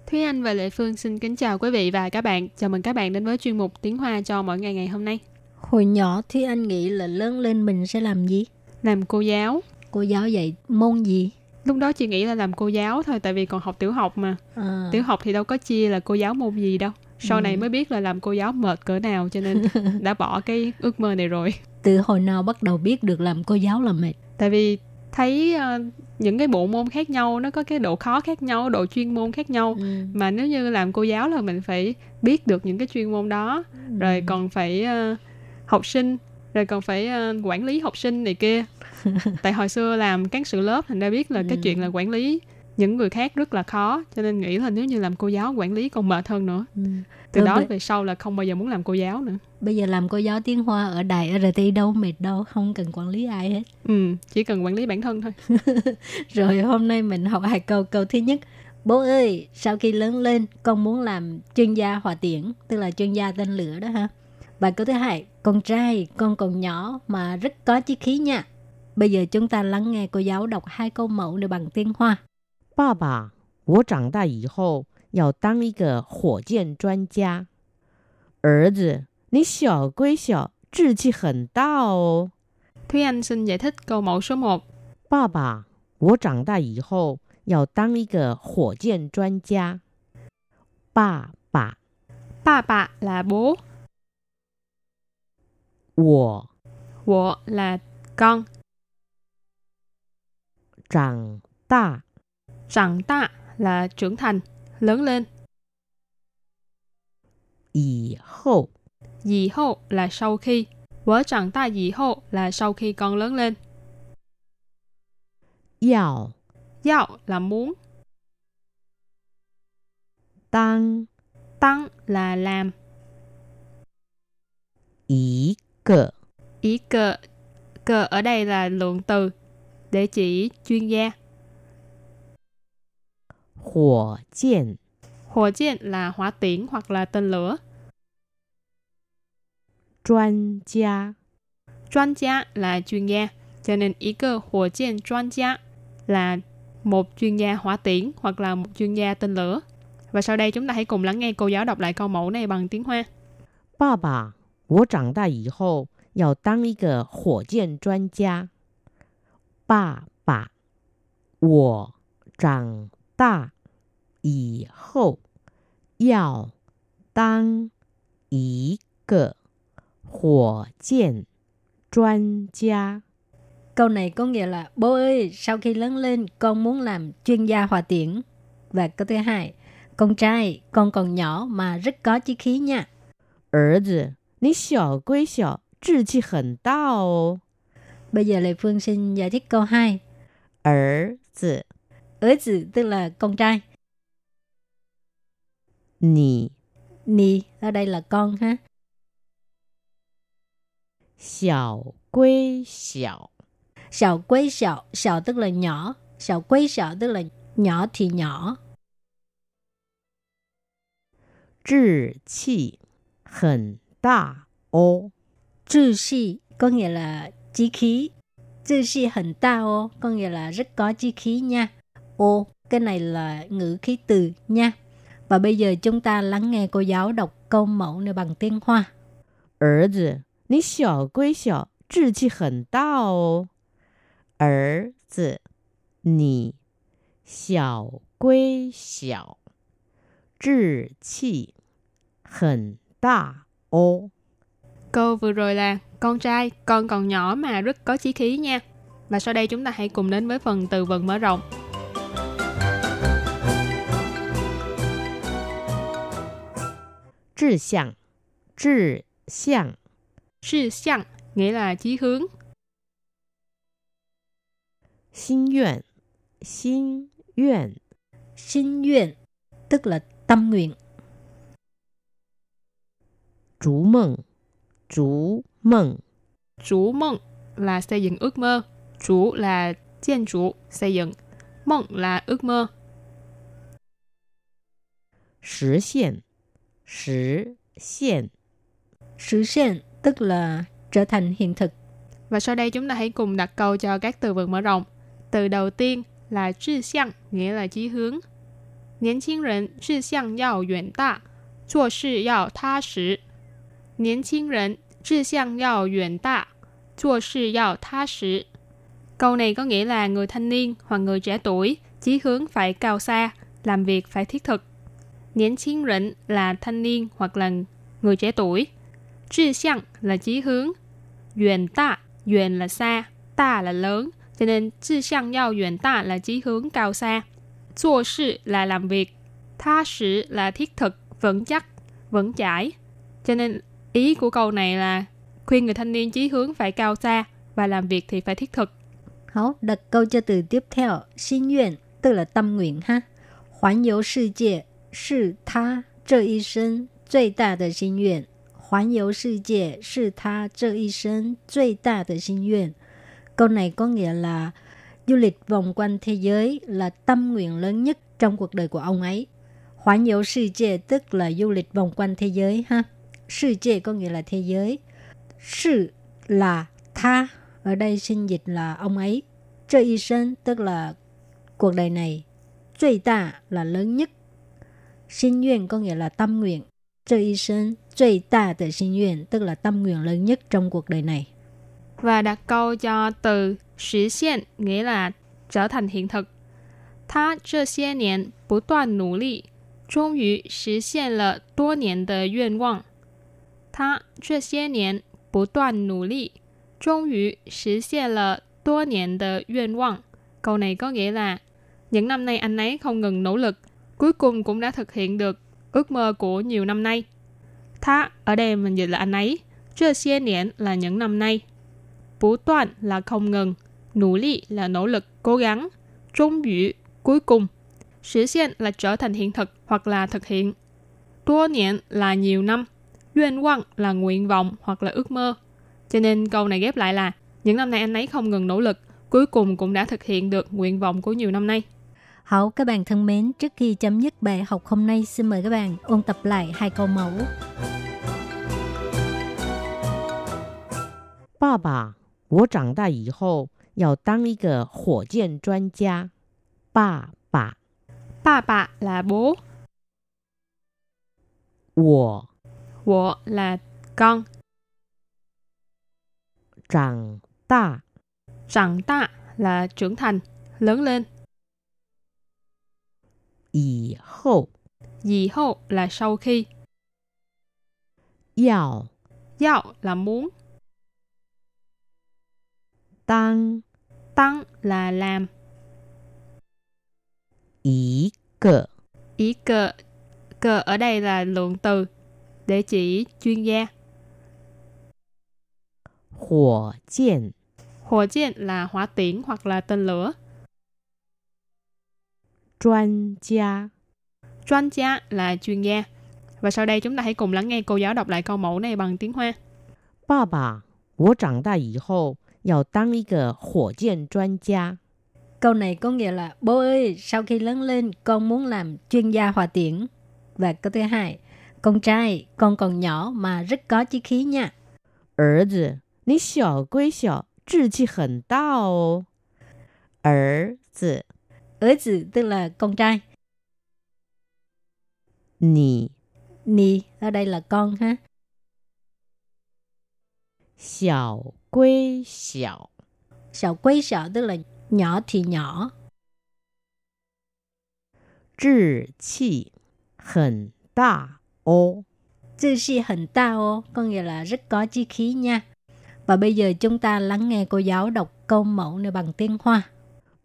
Thúy Anh và Lệ Phương xin kính chào quý vị và các bạn. Chào mừng các bạn đến với chuyên mục Tiếng Hoa cho mỗi ngày ngày hôm nay. Hồi nhỏ Thúy Anh nghĩ là lớn lên mình sẽ làm gì? Làm cô giáo. Cô giáo dạy môn gì? Lúc đó chị nghĩ là làm cô giáo thôi, tại vì còn học tiểu học mà. À. Tiểu học thì đâu có chia là cô giáo môn gì đâu. Sau ừ. này mới biết là làm cô giáo mệt cỡ nào, cho nên đã bỏ cái ước mơ này rồi. Từ hồi nào bắt đầu biết được làm cô giáo là mệt? Tại vì thấy uh, những cái bộ môn khác nhau, nó có cái độ khó khác nhau, độ chuyên môn khác nhau. Ừ. Mà nếu như làm cô giáo là mình phải biết được những cái chuyên môn đó, ừ. rồi còn phải uh, học sinh, rồi còn phải uh, quản lý học sinh này kia. Tại hồi xưa làm cán sự lớp thành ra biết là cái ừ. chuyện là quản lý những người khác rất là khó, cho nên nghĩ là nếu như làm cô giáo quản lý còn mệt hơn nữa. ừ. Từ Thôi đó bây... về sau là không bao giờ muốn làm cô giáo nữa. Bây giờ làm cô giáo tiếng Hoa ở đài rờ tê i đâu mệt đâu, không cần quản lý ai hết. Ừ, chỉ cần quản lý bản thân thôi. Rồi hôm nay mình học hai câu. Câu thứ nhất: bố ơi, sau khi lớn lên con muốn làm chuyên gia hỏa tiễn, tức là chuyên gia tên lửa đó ha. Và câu thứ hai: con trai, con còn nhỏ mà rất có chí khí nha. Bây giờ chúng ta lắng nghe cô giáo đọc hai câu mẫu này bằng tiếng Hoa. Ba ba, tôi trưởng đại y hậu, yào dang yi ge huo jian juan jia. 兒子, ni xiao gui xiao, zhi qi hen dao. Thúy Anh xin giải thích câu mẫu số một. Ba ba, tôi trưởng đại y hậu, yào dang yi ge huo jian juan jia. Ba ba. Ba ba là bố. Wo. Wo là con. Tràng ta. Tràng ta là trưởng thành, lớn lên. Yì hậu. Yì hậu là sau khi. Với tràng ta yì hậu là sau khi con lớn lên. Yào. Yào là muốn. Tăng. Tăng là làm. Ý cờ. Ý cờ. Cờ ở đây là lượng từ để chỉ chuyên gia. Hỏa tiễn. Hỏa tiễn là hỏa tiễn hoặc là tên lửa. Chuyên gia. Chuyên gia là chuyên gia. Cho nên ý cơ hỏa tiễn chuyên gia là một chuyên gia hỏa tiễn hoặc là một chuyên gia tên lửa. Và sau đây chúng ta hãy cùng lắng nghe cô giáo đọc lại câu mẫu này bằng tiếng Hoa. Ba ba, tôi trưởng đại y hậu, yào dang yi ge huo jian chuyên gia. Ba ba, tôi trưởng đại y hậu, yào dang yi ge huo jian chuyên gia. Câu này có nghĩa là bố ơi, sau khi lớn lên con muốn làm chuyên gia hỏa tiễn. Và câu thứ hai: con trai, con còn nhỏ mà rất có chí khí nha. 兒子, ni xiao gui xiao, zhi qi hen dao. Bây giờ Lệ Phương xin giải thích câu hai. 兒子. 兒子tức là con trai. Nì. Nì ở đây là con ha. Xiao quê xiao. Xiao quê xiao, xiao tức là nhỏ. Xiao quê xiao tức là nhỏ thì nhỏ. Zhi qi hěn dǎo. Zhi qi có nghĩa là chí khí. Chí khí hẳn dao, có nghĩa là rất có chí khí nha. Ô, cái này là ngữ khí từ nha. Và bây giờ chúng ta lắng nghe cô giáo đọc câu mẫu này bằng tiếng Hoa. 兒子, ni xiao gui xiao, zhi qi hěn dao. 兒子, ni xiao gui xiao, zhi qi hěn dao. Câu vừa rồi là con trai, con còn nhỏ mà rất có chí khí nha. Và sau đây chúng ta hãy cùng đến với phần từ vựng mở rộng. Chí hướng, chí hướng. Chí hướng nghĩa là chí hướng. Xin nguyện, xin nguyện. Xin nguyện tức là tâm nguyện. Trú mộng, trú mộng. Trú mộng là xây dựng ước mơ. Trú là kiến trú, xây dựng. Mộng là ước mơ. Thực hiện, thực hiện. Thực hiện tức là trở thành hiện thực. Và sau đây chúng ta hãy cùng đặt câu cho các từ vựng mở rộng. Từ đầu tiên là chí hướng, nghĩa là chí hướng. Niên轻人志向要远大，做事要踏实。年轻人志向要远大，做事要踏实. Câu này có nghĩa là người thanh niên hoặc người trẻ tuổi, chí hướng phải cao xa, làm việc phải thiết thực. Niên chính rỉnh là thanh niên hoặc là người trẻ tuổi. Chí hướng là chí hướng. Yuan ta, yuan là xa, ta là lớn, cho nên chí hướng yao yuan ta là chí hướng cao xa. Zuo shi là làm việc, tha shi là thiết thực, vững chắc, vững chãi. Cho nên ý của câu này là khuyên người thanh niên chí hướng phải cao xa và làm việc thì phải thiết thực. Hảo, đặt câu cho từ tiếp theo, xin nguyện tức là tâm nguyện ha. Hoàn游世界是他这一生最大的心愿，环游世界是他这一生最大的心愿。Câu này có nghĩa là du lịch vòng quanh thế giới là tâm nguyện lớn nhất trong cuộc đời của ông ấy. Hoàn游世界tức là du lịch vòng quanh thế giới ha. Sự界có nghĩa là thế giới. Sự là tha, ở đây sinh dịch là ông ấy. Trơ y sinh tức là cuộc đời này. Duy ta là lớn nhất. Xin nguyện có nghĩa là tâm nguyện. Trơ y sinh, duy ta tự xin nguyện tức là tâm nguyện lớn nhất trong cuộc đời này. Và đặt câu cho từ thực hiện nghĩa là trở thành hiện thực. Ta trơ xie niên bất đoạn nỗ lực,终于实现了多年的愿望。他这些年不断努力，终于实现了多年的愿望。Câu này có nghĩa là những năm nay anh ấy không ngừng nỗ lực, cuối cùng cũng đã thực hiện được ước mơ của nhiều năm nay. Tha ở đây mình dịch là anh ấy, chưa xie niên là những năm nay. Bú toàn là không ngừng, nỗ lực là nỗ lực, cố gắng, trung vũ cuối cùng, sử hiện là trở thành hiện thực hoặc là thực hiện. Tuo niên là nhiều năm, duyên quang là nguyện vọng hoặc là ước mơ. Cho nên câu này ghép lại là những năm nay anh ấy không ngừng nỗ lực, cuối cùng cũng đã thực hiện được nguyện vọng của nhiều năm nay. Hảo, các bạn thân mến, trước khi chấm dứt bài học hôm nay, xin mời các bạn ôn tập lại hai câu mẫu. Bà bà, 我长大以后要当一个火箭专家。爸爸，爸爸 là bố. 我，我 là con. 长大，长大 là trưởng thành, lớn lên. 以后，以后 là sau khi. 要，要 là muốn. 当，当 là làm. 一个，一个 个 ở đây là lượng từ để chỉ chuyên gia. 火箭，火箭 là hỏa tiễn hoặc là tên lửa. 专家，专家 là chuyên gia. Và sau đây chúng ta hãy cùng lắng nghe cô giáo đọc lại câu mẫu này bằng tiếng Hoa. 爸爸，我长大以后要当一个火箭专家。Câu này có nghĩa là bố ơi, sau khi lớn lên con muốn làm chuyên gia hỏa tiễn. Và câu thứ hai, con trai, con còn nhỏ mà rất có chí khí nha. 儿子，你小归小，志气很大哦。儿子，儿子 tức là con trai. 你，你 ở đây là con ha. 小归小，小归小 tức là nhỏ thì nhỏ. 志气很大哦，志气很大哦 có nghĩa là rất có chí khí nha. Và bây giờ chúng ta lắng nghe cô giáo đọc câu mẫu này bằng tiếng Hoa.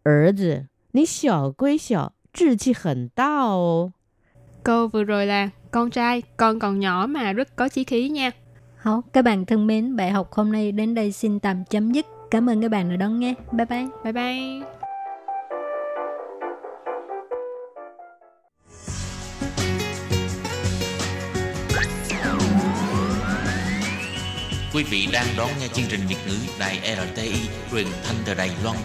儿子，你小归小，志气很大哦。Câu vừa rồi là con trai, con còn nhỏ mà rất có chí khí nha. Hổ, các bạn thân mến, bài học hôm nay đến đây xin tạm chấm dứt. Cảm ơn các bạn đã đón nghe. Bye bye. Bye bye. Quý vị đang đón nghe chương trình Việt ngữ Đài rờ tê i truyền thanh từ Đài Loan.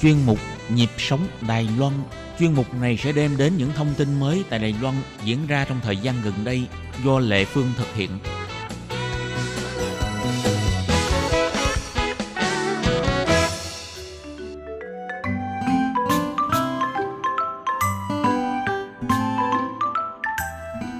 Chuyên mục Nhịp sống Đài Loan. Chuyên mục này sẽ đem đến những thông tin mới tại Đài Loan diễn ra trong thời gian gần đây do Lệ Phương thực hiện.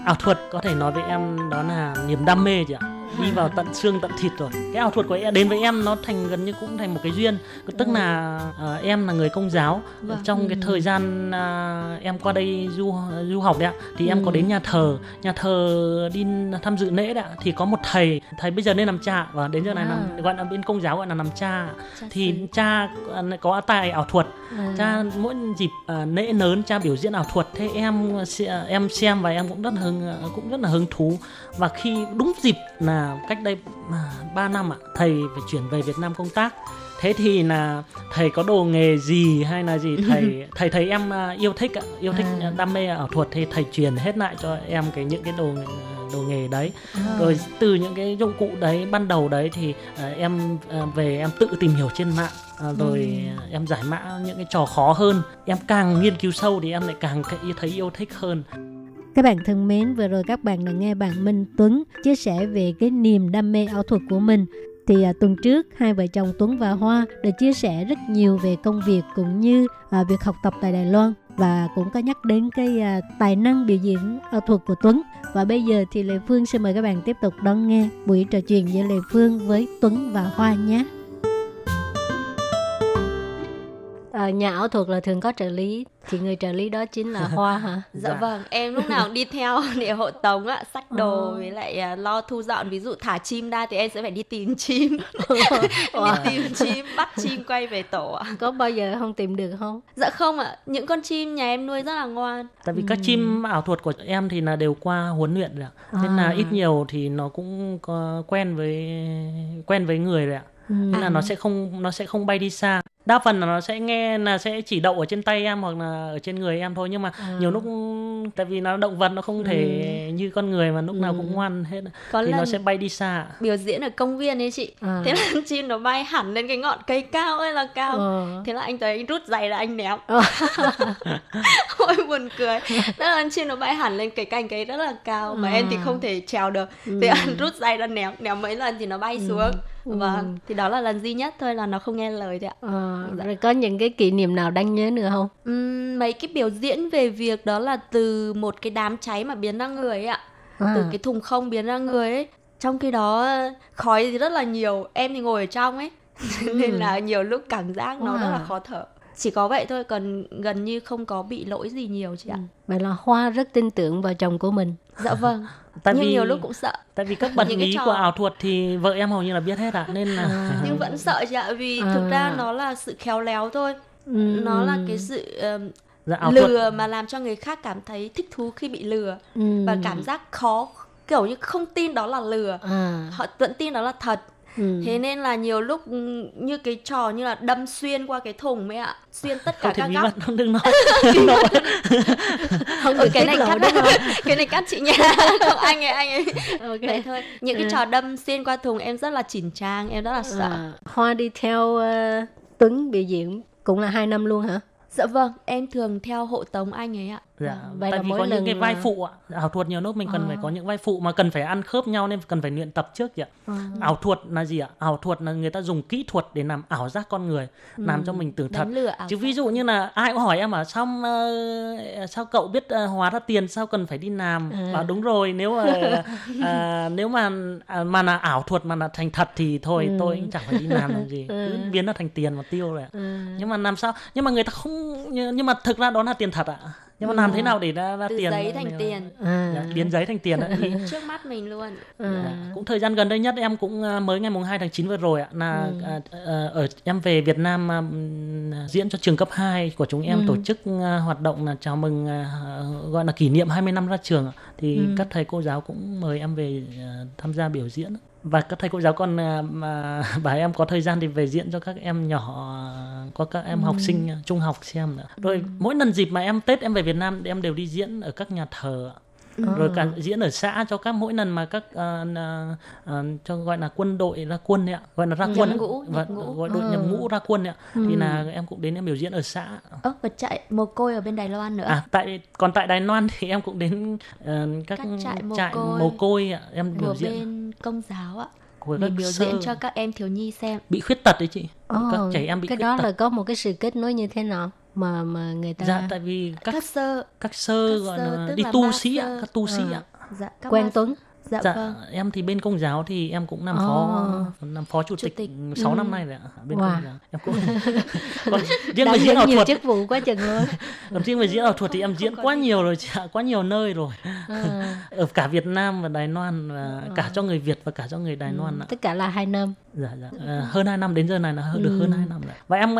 Ảo thuật có thể nói với em đó là niềm đam mê chị ạ. Đi vào tận xương tận thịt rồi. Cái ảo thuật của em đến với em nó thành gần như cũng thành một cái duyên. Tức là uh, em là người Công giáo. Vâng. Trong cái thời gian uh, em qua đây du du học đấy ạ, thì em ừ. có đến nhà thờ, nhà thờ đi tham dự lễ đấy ạ. Thì có một thầy, thầy bây giờ nên làm cha và đến giờ này à. làm, gọi là bên Công giáo gọi là làm cha. Chắc thì xin. Cha có tài ảo thuật. À. Cha mỗi dịp uh, lễ lớn cha biểu diễn ảo thuật. Thế em em xem và em cũng rất hứng cũng rất là hứng thú. Và khi đúng dịp là cách đây ba năm ạ, thầy phải chuyển về Việt Nam công tác. Thế thì là thầy có đồ nghề gì hay là gì, thầy thầy thấy em yêu thích ạ, yêu thích à. đam mê ảo thuật thì thầy truyền hết lại cho em cái những cái đồ đồ nghề đấy. À. Rồi từ những cái dụng cụ đấy ban đầu đấy thì em về em tự tìm hiểu trên mạng. À, rồi ừ. em giải mã những cái trò khó hơn. Em càng nghiên cứu sâu thì em lại càng thấy yêu thích hơn. Các bạn thân mến, vừa rồi các bạn đã nghe bạn Minh Tuấn chia sẻ về cái niềm đam mê ảo thuật của mình. Thì à, tuần trước, hai vợ chồng Tuấn và Hoa đã chia sẻ rất nhiều về công việc cũng như à, việc học tập tại Đài Loan. Và cũng có nhắc đến cái à, tài năng biểu diễn ảo thuật của Tuấn. Và bây giờ thì Lê Phương xin mời các bạn tiếp tục đón nghe buổi trò chuyện giữa Lê Phương với Tuấn và Hoa nhé. À, nhà ảo thuật là thường có trợ lý, thì người trợ lý đó chính là Hoa hả? Dạ vâng, em lúc nào cũng đi theo để hộ tống á, xách đồ với lại lo thu dọn. Ví dụ thả chim ra thì em sẽ phải đi tìm chim. Đi tìm chim, bắt chim quay về tổ ạ. Có bao giờ không tìm được không? Dạ không ạ, những con chim nhà em nuôi rất là ngoan. Tại vì các ừ. chim ảo thuật của em thì là đều qua huấn luyện rồi ạ. Nên à. là ít nhiều thì nó cũng quen với quen với người rồi ạ. Ừ. Nên là nó sẽ không nó sẽ không bay đi xa. Đa phần là nó sẽ nghe là sẽ chỉ đậu ở trên tay em hoặc là ở trên người em thôi, nhưng mà à. nhiều lúc tại vì nó động vật nó không thể ừ. như con người mà lúc ừ. nào cũng ngoan hết. Có thì nó sẽ bay đi xa. Biểu diễn ở công viên ấy chị. À. Thế là chim nó bay hẳn lên cái ngọn cây cao ấy là cao. À. Thế là anh thấy anh rút giày là anh ném. À. Ôi buồn cười. Thế là chim nó bay hẳn lên cái cành cây rất là cao mà à. em thì không thể trèo được. Ừ. Thế anh rút giày ra ném, ném mấy lần thì nó bay ừ. xuống. Vâng, ừ. thì đó là lần duy nhất thôi là nó không nghe lời thôi ạ. À, dạ. Rồi có những cái kỷ niệm nào đáng nhớ nữa không? Uhm, mấy cái biểu diễn về việc đó là từ một cái đám cháy mà biến ra người ấy ạ. À. Từ cái thùng không biến ra người ấy. Trong khi đó khói thì rất là nhiều, em thì ngồi ở trong ấy. Ừ. Nên là nhiều lúc cảm giác nó à. rất là khó thở. Chỉ có vậy thôi, còn gần như không có bị lỗi gì nhiều chị ạ. Ừ. Vậy là Hoa rất tin tưởng vào chồng của mình. Dạ vâng. Tại nhưng vì, nhiều lúc cũng sợ. Tại vì các bật mí trò... của ảo thuật thì vợ em hầu như là biết hết ạ. À, nên là... à. Nhưng vẫn sợ chị ạ, vì à. thực ra nó là sự khéo léo thôi. Ừ. Nó là cái sự um, dạ, lừa thuật. Mà làm cho người khác cảm thấy thích thú khi bị lừa. Ừ. Và cảm giác khó, kiểu như không tin đó là lừa. À. Họ vẫn tin đó là thật. Ừ. Thế nên là nhiều lúc như cái trò như là đâm xuyên qua cái thùng ấy ạ, xuyên tất cả các góc. Không đừng nói. Không ừ, cái này cắt cái này cắt chị nha. Không anh ấy anh ấy. Okay. Vậy thôi. Những cái trò đâm xuyên qua thùng em rất là chỉnh trang, em rất là sợ. À, Hoa đi theo uh, Tuấn biểu diễn cũng là hai năm luôn hả? Dạ vâng, em thường theo hộ tống anh ấy ạ. Dạ, vậy tại vì có những cái vai là... phụ ạ. Ảo thuật nhiều lúc mình cần à. phải có những vai phụ mà cần phải ăn khớp nhau nên cần phải luyện tập trước chị ạ. À. Ảo thuật là gì ạ? Ảo thuật là người ta dùng kỹ thuật để làm ảo giác con người, ừ. làm cho mình tưởng thật. Chứ ví dụ như là ai cũng hỏi em à, sao, uh, sao cậu biết uh, hóa ra tiền, sao cần phải đi làm? À. Và đúng rồi, nếu mà uh, nếu mà uh, mà là ảo thuật mà là thành thật thì thôi ừ. tôi cũng chẳng phải đi làm làm gì, ừ. cứ biến nó thành tiền mà tiêu rồi ạ. Ừ. Nhưng mà làm sao? Nhưng mà người ta không nhưng mà thực ra đó là tiền thật ạ. Nhưng mà làm thế nào để ra, ra từ tiền? Từ giấy thành tiền. À. Biến giấy thành tiền. Đấy. Thì... Trước mắt mình luôn. À. Cũng thời gian gần đây nhất em cũng mới ngày mùng hai tháng chín vừa rồi ạ. Là ừ. à, à, ở em về Việt Nam à, diễn cho trường cấp hai của chúng em ừ. tổ chức à, hoạt động là chào mừng à, gọi là kỷ niệm hai mươi năm ra trường ạ. Thì ừ. các thầy cô giáo cũng mời em về à, tham gia biểu diễn. Và các thầy cô giáo còn à, bà em có thời gian thì về diễn cho các em nhỏ, có các em ừ. học sinh trung học xem nữa. Rồi ừ. mỗi lần dịp mà em Tết em về Việt Nam em đều đi diễn ở các nhà thờ. Ừ. Rồi cả diễn ở xã cho các mỗi lần mà các uh, uh, cho gọi là quân đội ra quân ạ, gọi là ra nhập quân ngũ, và ngũ. Gọi đội ừ. nhập ngũ ra quân ạ ừ. thì là em cũng đến em biểu diễn ở xã. Ơ, và trại mồ côi ở bên Đài Loan nữa. À, tại còn tại Đài Loan thì em cũng đến uh, các, các trại mồ trại côi, mồ côi ạ, em biểu diễn bên công giáo ạ. Mình biểu sơ... diễn cho các em thiếu nhi xem. Bị khuyết tật đấy chị. Oh, các trẻ em bị cái khuyết đó tật. Là có một cái sự kết nối như thế nào? mà mà người ta dạ tại vì các các sơ các sơ gọi là đi là tu sĩ ạ, các tu sĩ ạ. À, dạ Quang Tuấn. Dạ, dạ vâng. Em thì bên công giáo thì em cũng làm oh. phó làm phó chủ, chủ tịch, tịch sáu ừ. năm nay rồi ạ, bên wow. công giáo. Em cũng còn riêng về diễn ảo thuật chức vụ quá chừng luôn. Còn riêng về diễn ảo thuật thì em diễn quá nhiều rồi chị ạ, quá nhiều nơi rồi. À. Ở cả Việt Nam và Đài Loan và à. cả cho người Việt và cả cho người Đài ừ. Loan ạ. Tất cả là hai năm. Dạ, dạ. À, hơn hai năm đến giờ này là được ừ. hơn hai năm rồi. Và em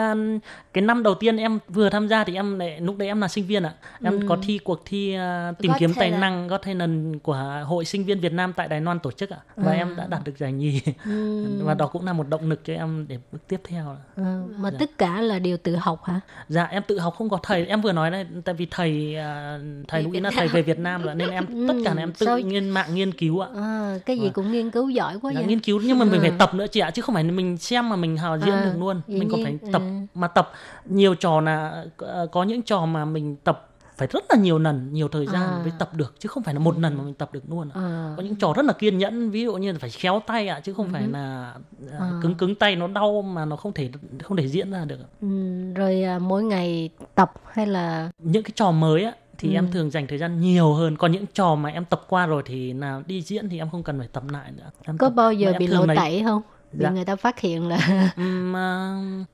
cái năm đầu tiên em vừa tham gia thì em lại lúc đấy em là sinh viên ạ. Em ừ. có thi cuộc thi uh, tìm God kiếm tài là... năng God Talent của Hội Sinh viên Việt Nam tại Đài Loan tổ chức ạ. Và à. em đã đạt được giải nhì. Ừ. Và đó cũng là một động lực cho em để bước tiếp theo. Ừ. Mà dạ. tất cả là đều tự học hả? Dạ em tự học, không có thầy. Em vừa nói này, tại vì thầy uh, thầy lúc ấy là thầy về Việt Nam rồi nên em ừ. tất cả là em tự Sao... nghiên mạng nghiên cứu ạ. À, cái gì và... cũng nghiên cứu giỏi quá dạ, vậy. Nghiên cứu nhưng mà mình à. phải tập nữa chị ạ, chứ không phải mình xem mà mình hào diễn à, được luôn. Mình còn phải tập à. mà tập nhiều trò là có những trò mà mình tập phải rất là nhiều lần, nhiều thời gian à. mới tập được, chứ không phải là một lần mà mình tập được luôn. À. Có những trò rất là kiên nhẫn, ví dụ như là phải khéo tay ạ, chứ không ừ. phải là à. cứng cứng tay nó đau mà nó không thể không thể diễn ra được. Ừ, rồi à, mỗi ngày tập hay là những cái trò mới á thì ừ. em thường dành thời gian nhiều hơn. Còn những trò mà em tập qua rồi thì nào đi diễn thì em không cần phải tập lại nữa. Em có tập, bao giờ bị lộ này... tẩy không? Bị dạ. người ta phát hiện là um,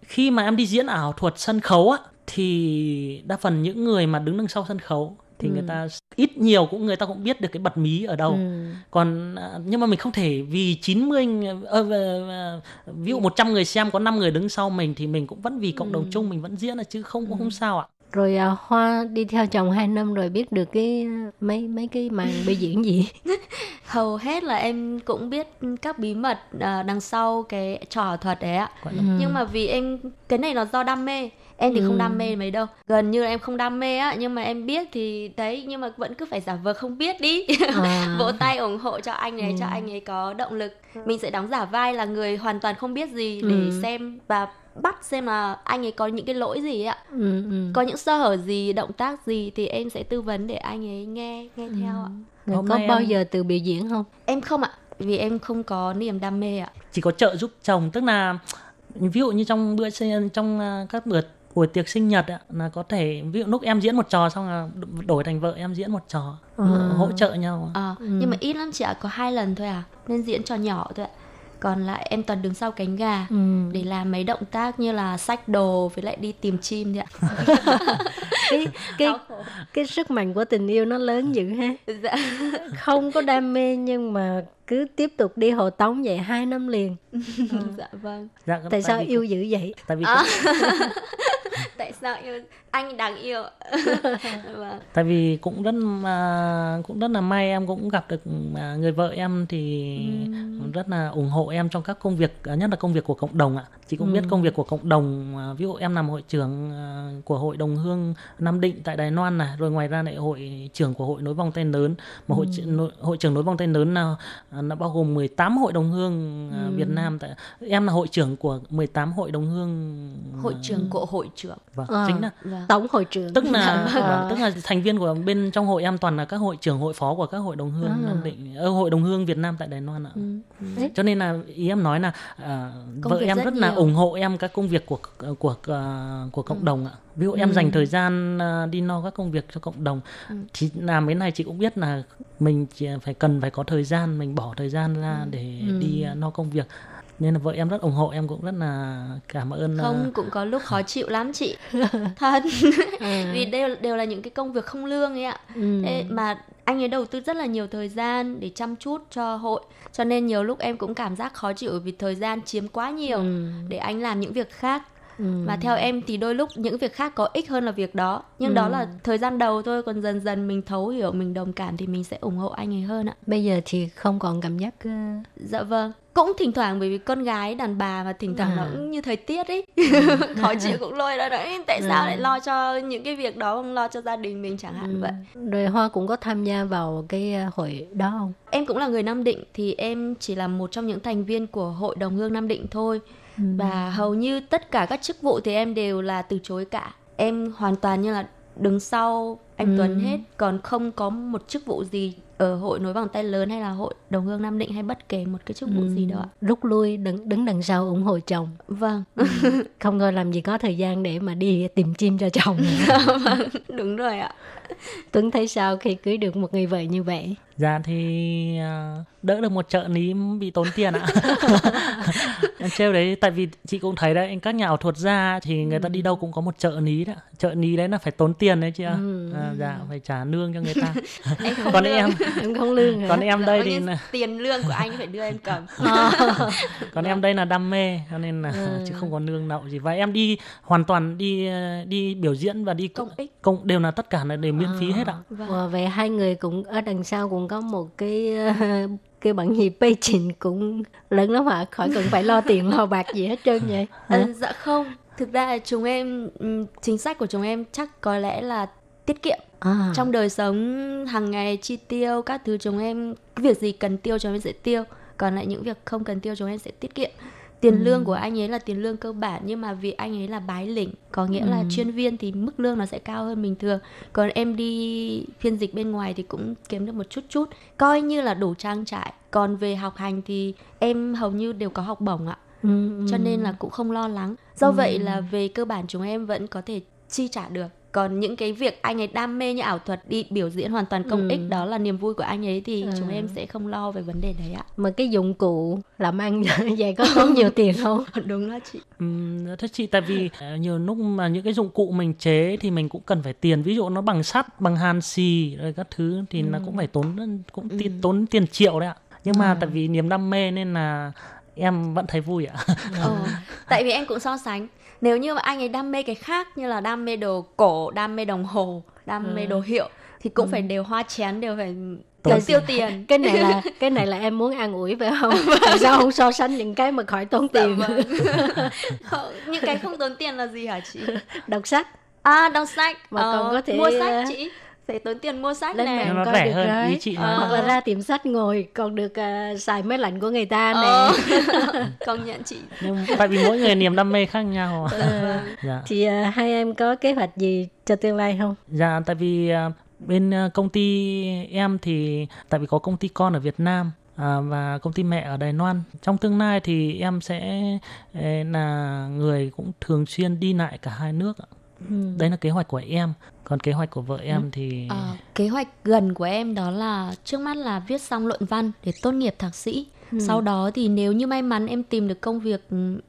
khi mà em đi diễn ảo thuật sân khấu á thì đa phần những người mà đứng đằng sau sân khấu thì ừ. người ta ít nhiều cũng người ta cũng biết được cái bật mí ở đâu. Ừ. Còn nhưng mà mình không thể vì chín mươi ờ, ví dụ một trăm người xem có năm người đứng sau mình thì mình cũng vẫn vì cộng đồng ừ. chung mình vẫn diễn là chứ không ừ. cũng không sao ạ. Rồi à, Hoa đi theo chồng hai năm rồi biết được cái mấy mấy cái màn biểu diễn gì? Hầu hết là em cũng biết các bí mật à, đằng sau cái trò ảo thuật đấy ạ. Ừ. Nhưng mà vì em cái này là do đam mê. Em thì ừ. không đam mê mấy đâu. Gần như là em không đam mê á. Nhưng mà em biết thì đấy. Nhưng mà vẫn cứ phải giả vờ không biết đi à. Vỗ tay ủng hộ cho anh ấy ừ. cho anh ấy có động lực. Mình sẽ đóng giả vai là người hoàn toàn không biết gì để ừ. xem và bắt xem là anh ấy có những cái lỗi gì ạ. ừ, ừ. Có những sơ hở gì, động tác gì thì em sẽ tư vấn để anh ấy nghe nghe ừ. theo ạ. Rồi có bao em... giờ từ biểu diễn không? Em không ạ, vì em không có niềm đam mê ạ. Chỉ có trợ giúp chồng, tức là ví dụ như trong bữa trong các bữa buổi tiệc sinh nhật ạ, là có thể ví dụ lúc em diễn một trò xong là đổi thành vợ em diễn một trò à. hỗ trợ nhau. À, ừ. Nhưng mà ít lắm chị ạ, có hai lần thôi à, nên diễn trò nhỏ thôi ạ. Còn lại em toàn đứng sau cánh gà ừ. để làm mấy động tác như là xách đồ với lại đi tìm chim thôi ạ. cái, cái, cái sức mạnh của tình yêu nó lớn dữ ha. Dạ. Không có đam mê nhưng mà cứ tiếp tục đi hộ tống vậy hai năm liền. Ừ. Dạ vâng. Dạ, tại sao yêu không... dữ vậy? Tại vì à. tại sao yêu anh đáng yêu. Vâng. Tại vì cũng rất mà, cũng rất là may em cũng gặp được người vợ em thì ừ. rất là ủng hộ em trong các công việc, nhất là công việc của cộng đồng ạ. Chị cũng ừ. biết công việc của cộng đồng, ví dụ em làm hội trưởng của hội đồng hương Nam Định tại Đài Loan này, rồi ngoài ra lại hội trưởng của hội nối vòng tay lớn, mà hội ừ. hội trưởng nối vòng tay lớn nào nó bao gồm mười tám hội đồng hương ừ. Việt Nam tại, em là hội trưởng của mười tám hội đồng hương, hội trưởng của hội trưởng. Vâng, à. chính là vâng. tổng hội trưởng, tức là à. tức là thành viên của bên trong hội em toàn là các hội trưởng, hội phó của các hội đồng hương à. Nam Định, ờ, hội đồng hương Việt Nam tại Đài Loan ạ. Ừ. Ừ. Cho nên là ý em nói là à, vợ em rất, rất là ủng hộ em các công việc của của của cộng ừ. đồng ạ. Ví dụ em ừ. dành thời gian đi lo các công việc cho cộng đồng ừ. thì làm cái này chị cũng biết là mình phải cần phải có thời gian, mình bỏ thời gian ra để ừ. đi lo công việc. nên là vợ em rất ủng hộ, em cũng rất là cảm ơn. Không, cũng có lúc khó chịu lắm chị thật à. Vì đều đều là những cái công việc không lương ấy ạ. Ừ. Thế mà anh ấy đầu tư rất là nhiều thời gian để chăm chút cho hội, cho nên nhiều lúc em cũng cảm giác khó chịu vì thời gian chiếm quá nhiều ừ. để anh làm những việc khác. Ừ. Và theo em thì đôi lúc những việc khác có ích hơn là việc đó. Nhưng ừ. đó là thời gian đầu thôi. Còn dần dần mình thấu hiểu, mình đồng cảm thì mình sẽ ủng hộ anh ấy hơn ạ. Bây giờ thì không còn cảm giác... Dạ vâng. Cũng thỉnh thoảng bởi vì con gái, đàn bà mà thỉnh thoảng à. Nó cũng như thời tiết ấy. Khó chịu cũng lôi ra đấy. Tại à. Sao lại lo cho những cái việc đó, không lo cho gia đình mình chẳng hạn ừ. vậy. Rồi Hoa cũng có tham gia vào cái hội đó không? Em cũng là người Nam Định, thì em chỉ là một trong những thành viên của Hội Đồng Hương Nam Định thôi. Và hầu như tất cả các chức vụ thì em đều là từ chối cả. Em hoàn toàn như là đứng sau anh ừ. Tuấn hết. Còn không có một chức vụ gì ở Hội Nối Vòng Tay Lớn hay là Hội Đồng Hương Nam Định hay bất kể một cái chức vụ ừ. gì đó. Rút lui, đứng, đứng đằng sau ủng hộ chồng. Vâng. Không ngờ làm gì có thời gian để mà đi tìm chim cho chồng. Vâng, đúng rồi ạ. Tuấn thấy sao khi cưới được một người vợ như vậy? Dạ thì đỡ được một trợ lý bị tốn tiền ạ. Em trêu đấy, tại vì chị cũng thấy đấy, các nhà ảo thuật gia thì người ta đi đâu cũng có một trợ lý đó. Trợ lý đấy là phải tốn tiền đấy chị ạ. Ừ. À, dạ, phải trả lương cho người ta. Còn lương. em, em không lương hả? Còn em đây thì tiền lương của anh phải đưa em cầm. À. Còn em đây là đam mê, cho nên là ừ. chứ không có lương nậu gì. Và em đi hoàn toàn đi đi biểu diễn và đi công ích, công đều là tất cả là đều miễn phí hết ạ. Vâng. Wow, vậy hai người cũng ở đằng sau cũng có một cái cái bản gì pay trình cũng lớn lắm hả, khỏi cần phải lo tiền lo bạc gì hết trơn vậy. À, dạ không, thực ra là chúng em chính sách của chúng em chắc có lẽ là tiết kiệm. À. Trong đời sống hàng ngày chi tiêu các thứ chúng em cái việc gì cần tiêu chúng em sẽ tiêu, còn lại những việc không cần tiêu chúng em sẽ tiết kiệm. Tiền ừ. lương của anh ấy là tiền lương cơ bản, nhưng mà vì anh ấy là bái lĩnh, có nghĩa ừ. là chuyên viên thì mức lương nó sẽ cao hơn bình thường. Còn em đi phiên dịch bên ngoài thì cũng kiếm được một chút chút, coi như là đủ trang trải. Còn về học hành thì em hầu như đều có học bổng ạ. Ừ. Cho nên là cũng không lo lắng. Do ừ. vậy là về cơ bản chúng em vẫn có thể chi trả được. Còn những cái việc anh ấy đam mê như ảo thuật, đi biểu diễn hoàn toàn công ừ. ích, đó là niềm vui của anh ấy thì ừ. chúng em sẽ không lo về vấn đề đấy ạ. Mà cái dụng cụ làm ăn vậy có không nhiều tiền không? Đúng đó chị. Ừ, thưa chị, tại vì nhiều lúc mà những cái dụng cụ mình chế thì mình cũng cần phải tiền. Ví dụ nó bằng sắt, bằng hàn xì, rồi các thứ thì ừ. nó cũng phải tốn cũng ừ. tiền, tốn tiền triệu đấy ạ. Nhưng mà à. tại vì niềm đam mê nên là em vẫn thấy vui ạ. Ừ. Tại vì em cũng so sánh. Nếu như mà anh ấy đam mê cái khác như là đam mê đồ cổ, đam mê đồng hồ, đam ừ. mê đồ hiệu thì cũng ừ. phải đều hoa chén, đều phải tốn tiêu tiền. Cái này là cái này là em muốn an ủi phải không? Tại sao không so sánh những cái mà khỏi tốn tiền? Dạ, vâng. Không, những cái không tốn tiền là gì hả chị? Đọc sách. À, đọc sách. Mà ờ, còn có thể mua sách chị. Sẽ tốn tiền mua sách lên này, nó rẻ hơn đấy. Ý chị à. Hoặc là ra tiệm sách ngồi còn được uh, xài máy lạnh của người ta này. Công nhận chị. Nhưng, tại vì mỗi người niềm đam mê khác nhau. Ừ. Dạ. Thì uh, hai em có kế hoạch gì cho tương lai không? Dạ, tại vì uh, bên uh, công ty em thì tại vì có công ty con ở Việt Nam. À, và công ty mẹ ở Đài Loan. Trong tương lai thì em sẽ eh, là người cũng thường xuyên đi lại cả hai nước. Ừ. Đấy là kế hoạch của em. Còn kế hoạch của vợ em ừ. thì à, kế hoạch gần của em đó là trước mắt là viết xong luận văn để tốt nghiệp thạc sĩ. Ừ. Sau đó thì nếu như may mắn em tìm được công việc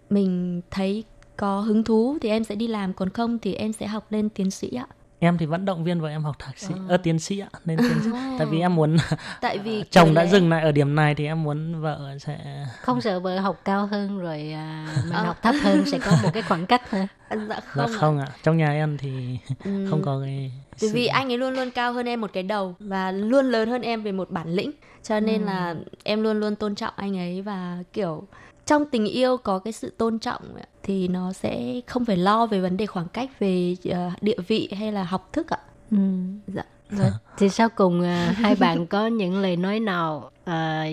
mình thấy có hứng thú thì em sẽ đi làm, còn không thì em sẽ học lên tiến sĩ ạ. Em thì vẫn động viên vợ em học thạc sĩ, ờ à. tiến sĩ ạ, nên tiến sĩ. À. Tại vì em muốn, tại vì chồng đã lẽ... dừng lại ở điểm này thì em muốn vợ sẽ không sợ vợ học cao hơn rồi mình à. học thấp hơn sẽ có một cái khoảng cách hả? Dạ không, dạ không ạ. ạ. Trong nhà em thì ừ. không có cái. Bởi vì anh ấy luôn luôn cao hơn em một cái đầu và luôn lớn hơn em về một bản lĩnh, cho nên ừ. là em luôn luôn tôn trọng anh ấy và kiểu trong tình yêu có cái sự tôn trọng thì nó sẽ không phải lo về vấn đề khoảng cách về địa vị hay là học thức ạ. Ừ. Dạ. À. Thì sau cùng hai bạn có những lời nói nào uh,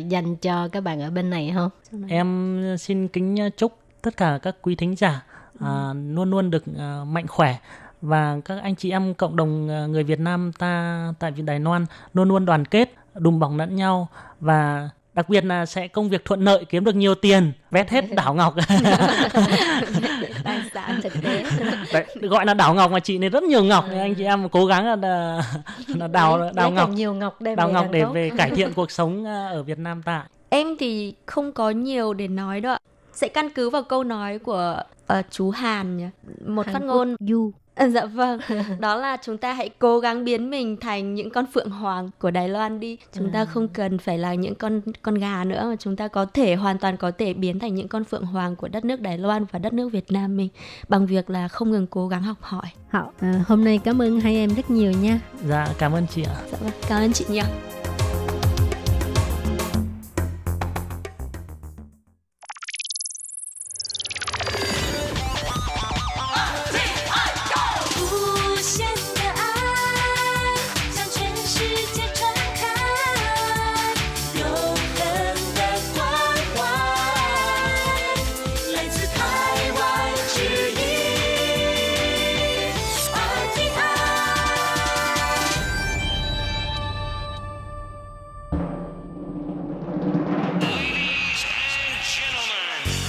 dành cho các bạn ở bên này không? Em xin kính chúc tất cả các quý thính giả ừ. uh, luôn luôn được uh, mạnh khỏe. Và các anh chị em cộng đồng người Việt Nam ta tại Đài Loan luôn luôn đoàn kết, đùm bọc lẫn nhau và đặc biệt là sẽ công việc thuận lợi, kiếm được nhiều tiền, vét hết đảo ngọc. Đấy, gọi là đảo ngọc mà chị này rất nhiều ngọc, ừ. anh chị em cố gắng là, là đào đấy, đào ngọc, nhiều ngọc để đào về ngọc để về cải thiện cuộc sống ở Việt Nam ta. Em thì không có nhiều để nói đâu ạ. sẽ căn cứ vào câu nói của uh, chú Hàn nhỉ? Một Hàn phát ngôn Du. À, dạ vâng, đó là chúng ta hãy cố gắng biến mình thành những con phượng hoàng của Đài Loan đi. Chúng à. ta không cần phải là những con con gà nữa, mà chúng ta có thể hoàn toàn có thể biến thành những con phượng hoàng của đất nước Đài Loan và đất nước Việt Nam mình bằng việc là không ngừng cố gắng học hỏi. Hảo, à, hôm nay cảm ơn hai em rất nhiều nha. Dạ, cảm ơn chị ạ. Dạ vâng, cảm ơn chị nhiều.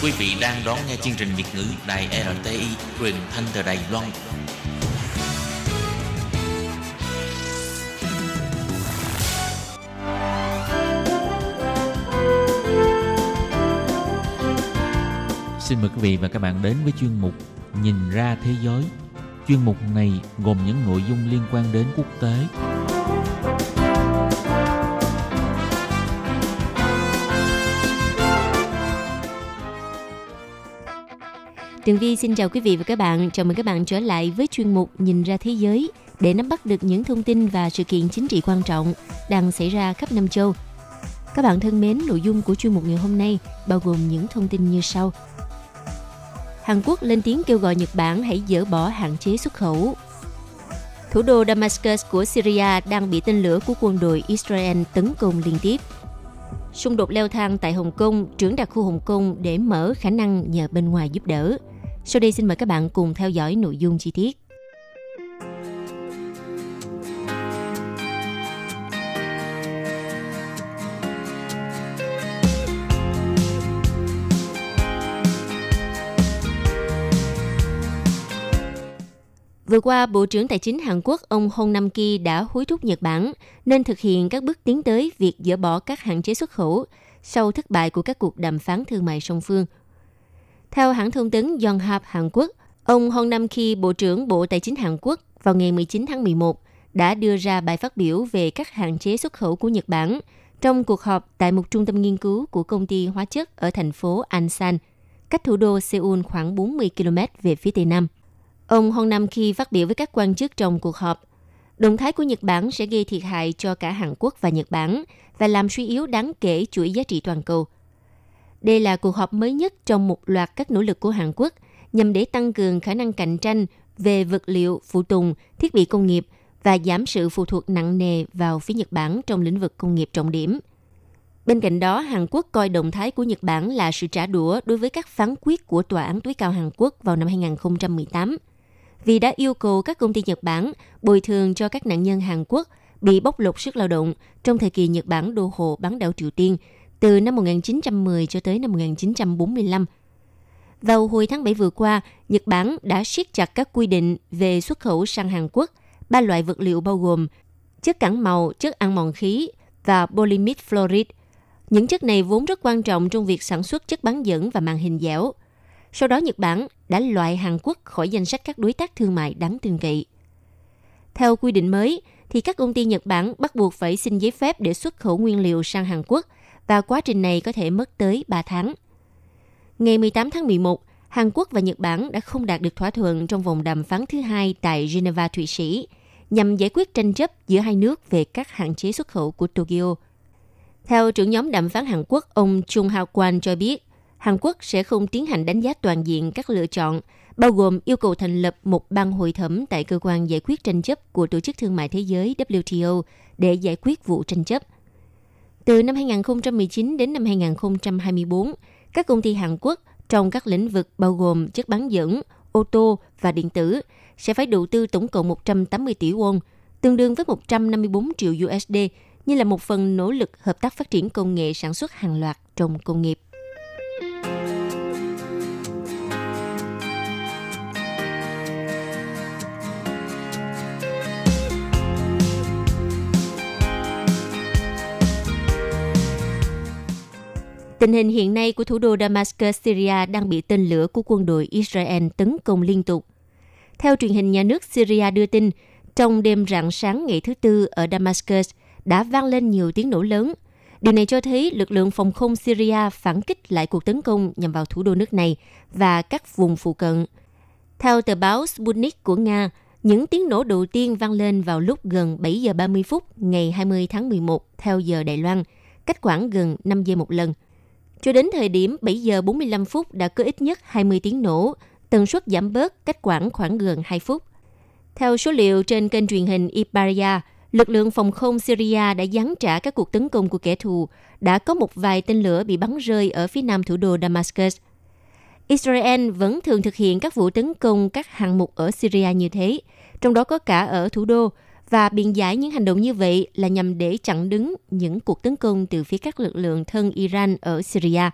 Quý vị đang đón nghe chương trình Việt ngữ Đài rờ tê i truyền thanh từ Đài Loan. Xin mời quý vị và các bạn đến với chuyên mục Nhìn ra thế giới. Chuyên mục này gồm những nội dung liên quan đến quốc tế. Tường Vi xin chào quý vị và các bạn. Chào mừng các bạn trở lại với chuyên mục Nhìn ra thế giới để nắm bắt được những thông tin và sự kiện chính trị quan trọng đang xảy ra khắp năm châu. Các bạn thân mến, nội dung của chuyên mục ngày hôm nay bao gồm những thông tin như sau. Hàn Quốc lên tiếng kêu gọi Nhật Bản hãy dỡ bỏ hạn chế xuất khẩu. Thủ đô Damascus của Syria đang bị tên lửa của quân đội Israel tấn công liên tiếp. Xung đột leo thang tại Hồng Kông, trưởng đặc khu Hồng Kông để mở khả năng nhờ bên ngoài giúp đỡ. Sau đây xin mời các bạn cùng theo dõi nội dung chi tiết. Vừa qua, Bộ trưởng Tài chính Hàn Quốc ông Hong Nam-ki đã hối thúc Nhật Bản nên thực hiện các bước tiến tới việc dỡ bỏ các hạn chế xuất khẩu sau thất bại của các cuộc đàm phán thương mại song phương. Theo hãng thông tấn Yonhap Hàn Quốc, ông Hong Nam-ki, Bộ trưởng Bộ Tài chính Hàn Quốc, vào ngày mười chín tháng mười một đã đưa ra bài phát biểu về các hạn chế xuất khẩu của Nhật Bản trong cuộc họp tại một trung tâm nghiên cứu của công ty hóa chất ở thành phố Ansan, cách thủ đô Seoul khoảng bốn mươi ki lô mét về phía Tây Nam. Ông Hong Nam-ki phát biểu với các quan chức trong cuộc họp, động thái của Nhật Bản sẽ gây thiệt hại cho cả Hàn Quốc và Nhật Bản và làm suy yếu đáng kể chuỗi giá trị toàn cầu. Đây là cuộc họp mới nhất trong một loạt các nỗ lực của Hàn Quốc nhằm để tăng cường khả năng cạnh tranh về vật liệu, phụ tùng, thiết bị công nghiệp và giảm sự phụ thuộc nặng nề vào phía Nhật Bản trong lĩnh vực công nghiệp trọng điểm. Bên cạnh đó, Hàn Quốc coi động thái của Nhật Bản là sự trả đũa đối với các phán quyết của Tòa án tối cao Hàn Quốc vào năm hai không một tám. Vì đã yêu cầu các công ty Nhật Bản bồi thường cho các nạn nhân Hàn Quốc bị bóc lột sức lao động trong thời kỳ Nhật Bản đô hộ bán đảo Triều Tiên từ năm một chín một không cho tới năm một chín bốn lăm. Vào hồi tháng bảy vừa qua, Nhật Bản đã siết chặt các quy định về xuất khẩu sang Hàn Quốc ba loại vật liệu bao gồm chất cản màu, chất ăn mòn khí và polyimide fluoride. Những chất này vốn rất quan trọng trong việc sản xuất chất bán dẫn và màng hình dẻo. Sau đó, Nhật Bản đã loại Hàn Quốc khỏi danh sách các đối tác thương mại đáng tin cậy. Theo quy định mới, thì các công ty Nhật Bản bắt buộc phải xin giấy phép để xuất khẩu nguyên liệu sang Hàn Quốc và quá trình này có thể mất tới ba tháng. Ngày mười tám tháng mười một, Hàn Quốc và Nhật Bản đã không đạt được thỏa thuận trong vòng đàm phán thứ hai tại Geneva, Thụy Sĩ, nhằm giải quyết tranh chấp giữa hai nước về các hạn chế xuất khẩu của Tokyo. Theo trưởng nhóm đàm phán Hàn Quốc, ông Chung Hao Kwan cho biết, Hàn Quốc sẽ không tiến hành đánh giá toàn diện các lựa chọn, bao gồm yêu cầu thành lập một ban hội thẩm tại cơ quan giải quyết tranh chấp của Tổ chức Thương mại Thế giới W T O để giải quyết vụ tranh chấp. Từ năm hai không một chín đến năm hai không hai tư, các công ty Hàn Quốc trong các lĩnh vực bao gồm chất bán dẫn, ô tô và điện tử sẽ phải đầu tư tổng cộng một trăm tám mươi tỷ won, tương đương với một trăm năm mươi bốn triệu đô la, như là một phần nỗ lực hợp tác phát triển công nghệ sản xuất hàng loạt trong công nghiệp. Tình hình hiện nay của thủ đô Damascus, Syria đang bị tên lửa của quân đội Israel tấn công liên tục. Theo truyền hình nhà nước Syria đưa tin, trong đêm rạng sáng ngày thứ Tư ở Damascus đã vang lên nhiều tiếng nổ lớn. Điều này cho thấy lực lượng phòng không Syria phản kích lại cuộc tấn công nhằm vào thủ đô nước này và các vùng phụ cận. Theo tờ báo Sputnik của Nga, những tiếng nổ đầu tiên vang lên vào lúc gần bảy giờ ba mươi phút ngày hai mươi tháng mười một theo giờ Đài Loan, cách khoảng gần năm giây một lần. Cho đến thời điểm bảy giờ bốn mươi lăm phút đã có ít nhất hai mươi tiếng nổ, tần suất giảm bớt cách khoảng khoảng gần hai phút. Theo số liệu trên kênh truyền hình Ibaria, lực lượng phòng không Syria đã giáng trả các cuộc tấn công của kẻ thù, đã có một vài tên lửa bị bắn rơi ở phía nam thủ đô Damascus. Israel vẫn thường thực hiện các vụ tấn công các hạng mục ở Syria như thế, trong đó có cả ở thủ đô, và biện giải những hành động như vậy là nhằm để chặn đứng những cuộc tấn công từ phía các lực lượng thân Iran ở Syria.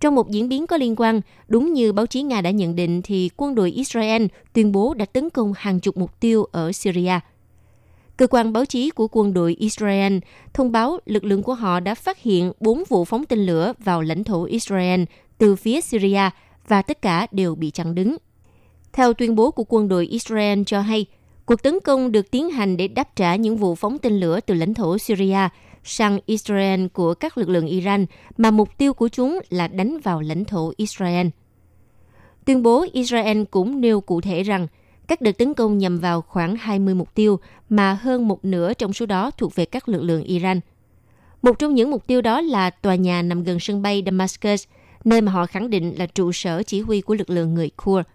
Trong một diễn biến có liên quan, đúng như báo chí Nga đã nhận định thì quân đội Israel tuyên bố đã tấn công hàng chục mục tiêu ở Syria. Cơ quan báo chí của quân đội Israel thông báo lực lượng của họ đã phát hiện bốn vụ phóng tên lửa vào lãnh thổ Israel từ phía Syria và tất cả đều bị chặn đứng. Theo tuyên bố của quân đội Israel cho hay, cuộc tấn công được tiến hành để đáp trả những vụ phóng tên lửa từ lãnh thổ Syria sang Israel của các lực lượng Iran mà mục tiêu của chúng là đánh vào lãnh thổ Israel. Tuyên bố Israel cũng nêu cụ thể rằng các đợt tấn công nhằm vào khoảng hai mươi mục tiêu mà hơn một nửa trong số đó thuộc về các lực lượng Iran. Một trong những mục tiêu đó là tòa nhà nằm gần sân bay Damascus, nơi mà họ khẳng định là trụ sở chỉ huy của lực lượng người Kurd.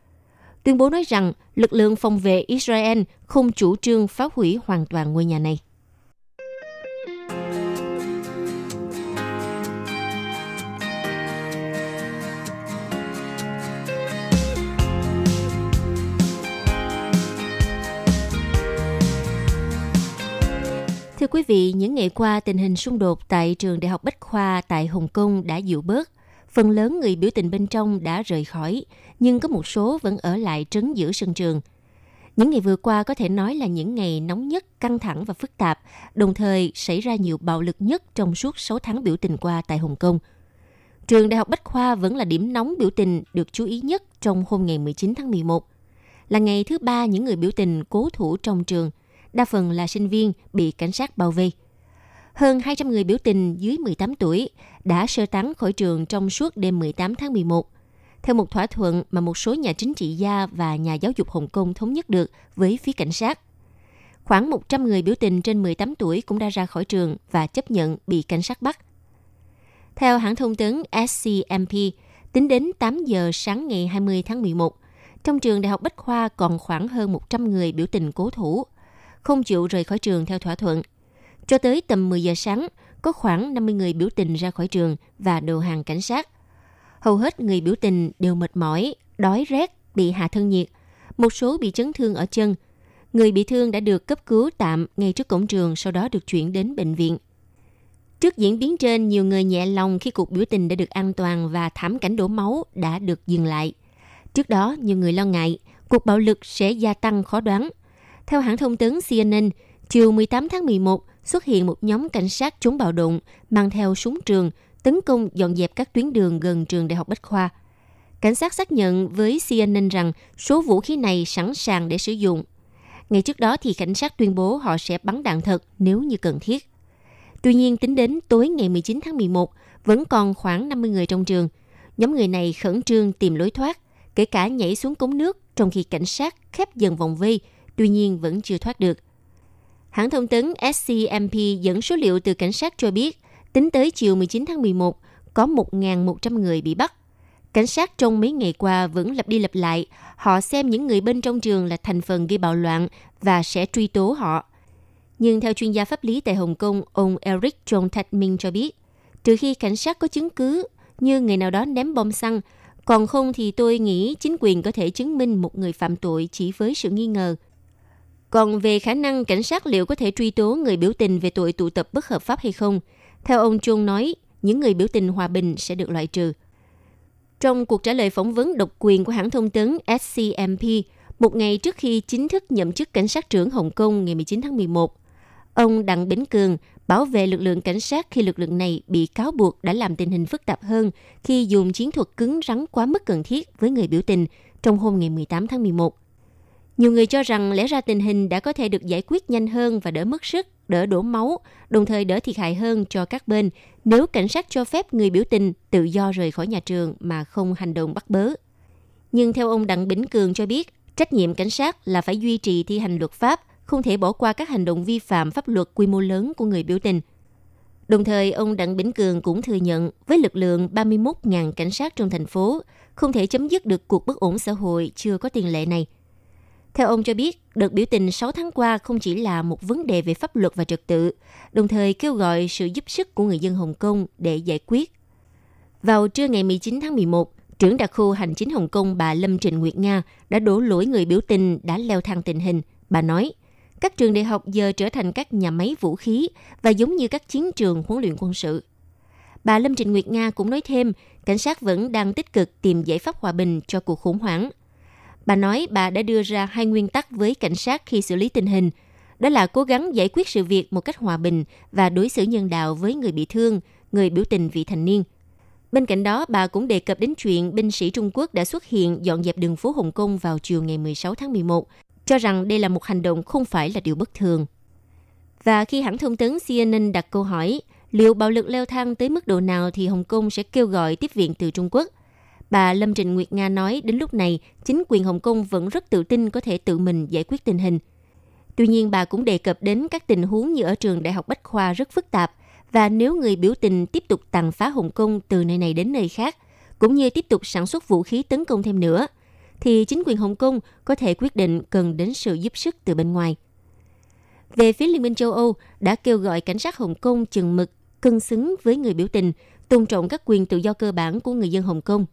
Tuyên bố nói rằng lực lượng phòng vệ Israel không chủ trương phá hủy hoàn toàn ngôi nhà này. Thưa quý vị, những ngày qua tình hình xung đột tại trường Đại học Bách Khoa tại Hồng Kông đã dịu bớt. Phần lớn người biểu tình bên trong đã rời khỏi, nhưng có một số vẫn ở lại trấn giữ sân trường. Những ngày vừa qua có thể nói là những ngày nóng nhất, căng thẳng và phức tạp, đồng thời xảy ra nhiều bạo lực nhất trong suốt sáu tháng biểu tình qua tại Hồng Kông. Trường Đại học Bách Khoa vẫn là điểm nóng biểu tình được chú ý nhất trong hôm ngày mười chín tháng mười một. Là ngày thứ ba những người biểu tình cố thủ trong trường, đa phần là sinh viên bị cảnh sát bao vây. Hơn hai trăm người biểu tình dưới mười tám tuổi đã sơ tán khỏi trường trong suốt đêm mười tám tháng mười một, theo một thỏa thuận mà một số nhà chính trị gia và nhà giáo dục Hồng Kông thống nhất được với phía cảnh sát. Khoảng một trăm người biểu tình trên mười tám tuổi cũng đã ra khỏi trường và chấp nhận bị cảnh sát bắt. Theo hãng thông tấn S C M P, tính đến tám giờ sáng ngày hai mươi tháng mười một, trong trường Đại học Bách Khoa còn khoảng hơn một trăm người biểu tình cố thủ, không chịu rời khỏi trường theo thỏa thuận. Cho tới tầm mười giờ sáng, có khoảng năm mươi người biểu tình ra khỏi trường và đầu hàng cảnh sát. Hầu hết người biểu tình đều mệt mỏi, đói rét, bị hạ thân nhiệt, một số bị chấn thương ở chân. Người bị thương đã được cấp cứu tạm ngay trước cổng trường, sau đó được chuyển đến bệnh viện. Trước diễn biến trên, nhiều người nhẹ lòng khi cuộc biểu tình đã được an toàn và thảm cảnh đổ máu đã được dừng lại. Trước đó, nhiều người lo ngại cuộc bạo lực sẽ gia tăng khó đoán. Theo hãng thông tấn C N N, chiều mười tám tháng mười một, xuất hiện một nhóm cảnh sát chống bạo động mang theo súng trường tấn công dọn dẹp các tuyến đường gần trường Đại học Bách Khoa. Cảnh sát xác nhận với C N N rằng số vũ khí này sẵn sàng để sử dụng. Ngày trước đó thì cảnh sát tuyên bố họ sẽ bắn đạn thật nếu như cần thiết. Tuy nhiên tính đến tối ngày mười chín tháng mười một vẫn còn khoảng năm mươi người trong trường. Nhóm người này khẩn trương tìm lối thoát, kể cả nhảy xuống cống nước trong khi cảnh sát khép dần vòng vây, tuy nhiên vẫn chưa thoát được. Hãng thông tấn S C M P dẫn số liệu từ cảnh sát cho biết, tính tới chiều mười chín tháng mười một, có một nghìn một trăm người bị bắt. Cảnh sát trong mấy ngày qua vẫn lặp đi lặp lại, họ xem những người bên trong trường là thành phần gây bạo loạn và sẽ truy tố họ. Nhưng theo chuyên gia pháp lý tại Hồng Kông, ông Eric Chong Tat Minh cho biết, trừ khi cảnh sát có chứng cứ như người nào đó ném bom xăng, còn không thì tôi nghĩ chính quyền có thể chứng minh một người phạm tội chỉ với sự nghi ngờ. Còn về khả năng cảnh sát liệu có thể truy tố người biểu tình về tội tụ tập bất hợp pháp hay không, theo ông Chung nói, những người biểu tình hòa bình sẽ được loại trừ. Trong cuộc trả lời phỏng vấn độc quyền của hãng thông tấn S C M P, một ngày trước khi chính thức nhậm chức cảnh sát trưởng Hồng Kông ngày mười chín tháng mười một, ông Đặng Bính Cường, bảo vệ lực lượng cảnh sát khi lực lượng này bị cáo buộc đã làm tình hình phức tạp hơn khi dùng chiến thuật cứng rắn quá mức cần thiết với người biểu tình trong hôm ngày mười tám tháng mười một. Nhiều người cho rằng lẽ ra tình hình đã có thể được giải quyết nhanh hơn và đỡ mất sức, đỡ đổ máu, đồng thời đỡ thiệt hại hơn cho các bên nếu cảnh sát cho phép người biểu tình tự do rời khỏi nhà trường mà không hành động bắt bớ. Nhưng theo ông Đặng Bính Cường cho biết, trách nhiệm cảnh sát là phải duy trì thi hành luật pháp, không thể bỏ qua các hành động vi phạm pháp luật quy mô lớn của người biểu tình. Đồng thời, ông Đặng Bính Cường cũng thừa nhận với lực lượng ba mươi mốt nghìn cảnh sát trong thành phố, không thể chấm dứt được cuộc bất ổn xã hội chưa có tiền lệ này. Theo ông cho biết, đợt biểu tình sáu tháng qua không chỉ là một vấn đề về pháp luật và trật tự, đồng thời kêu gọi sự giúp sức của người dân Hồng Kông để giải quyết. Vào trưa ngày mười chín tháng mười một, trưởng đặc khu hành chính Hồng Kông bà Lâm Trịnh Nguyệt Nga đã đổ lỗi người biểu tình đã leo thang tình hình. Bà nói, các trường đại học giờ trở thành các nhà máy vũ khí và giống như các chiến trường huấn luyện quân sự. Bà Lâm Trịnh Nguyệt Nga cũng nói thêm, cảnh sát vẫn đang tích cực tìm giải pháp hòa bình cho cuộc khủng hoảng. Bà nói bà đã đưa ra hai nguyên tắc với cảnh sát khi xử lý tình hình, đó là cố gắng giải quyết sự việc một cách hòa bình và đối xử nhân đạo với người bị thương, người biểu tình vị thành niên. Bên cạnh đó, bà cũng đề cập đến chuyện binh sĩ Trung Quốc đã xuất hiện dọn dẹp đường phố Hồng Kông vào chiều ngày mười sáu tháng mười một, cho rằng đây là một hành động không phải là điều bất thường. Và khi hãng thông tấn C N N đặt câu hỏi liệu bạo lực leo thang tới mức độ nào thì Hồng Kông sẽ kêu gọi tiếp viện từ Trung Quốc, bà Lâm Trịnh Nguyệt Nga nói đến lúc này, chính quyền Hồng Kông vẫn rất tự tin có thể tự mình giải quyết tình hình. Tuy nhiên, bà cũng đề cập đến các tình huống như ở trường Đại học Bách Khoa rất phức tạp, và nếu người biểu tình tiếp tục tàn phá Hồng Kông từ nơi này đến nơi khác, cũng như tiếp tục sản xuất vũ khí tấn công thêm nữa, thì chính quyền Hồng Kông có thể quyết định cần đến sự giúp sức từ bên ngoài. Về phía Liên minh châu Âu, đã kêu gọi cảnh sát Hồng Kông chừng mực, cân xứng với người biểu tình, tôn trọng các quyền tự do cơ bản của người dân Hồng Kông,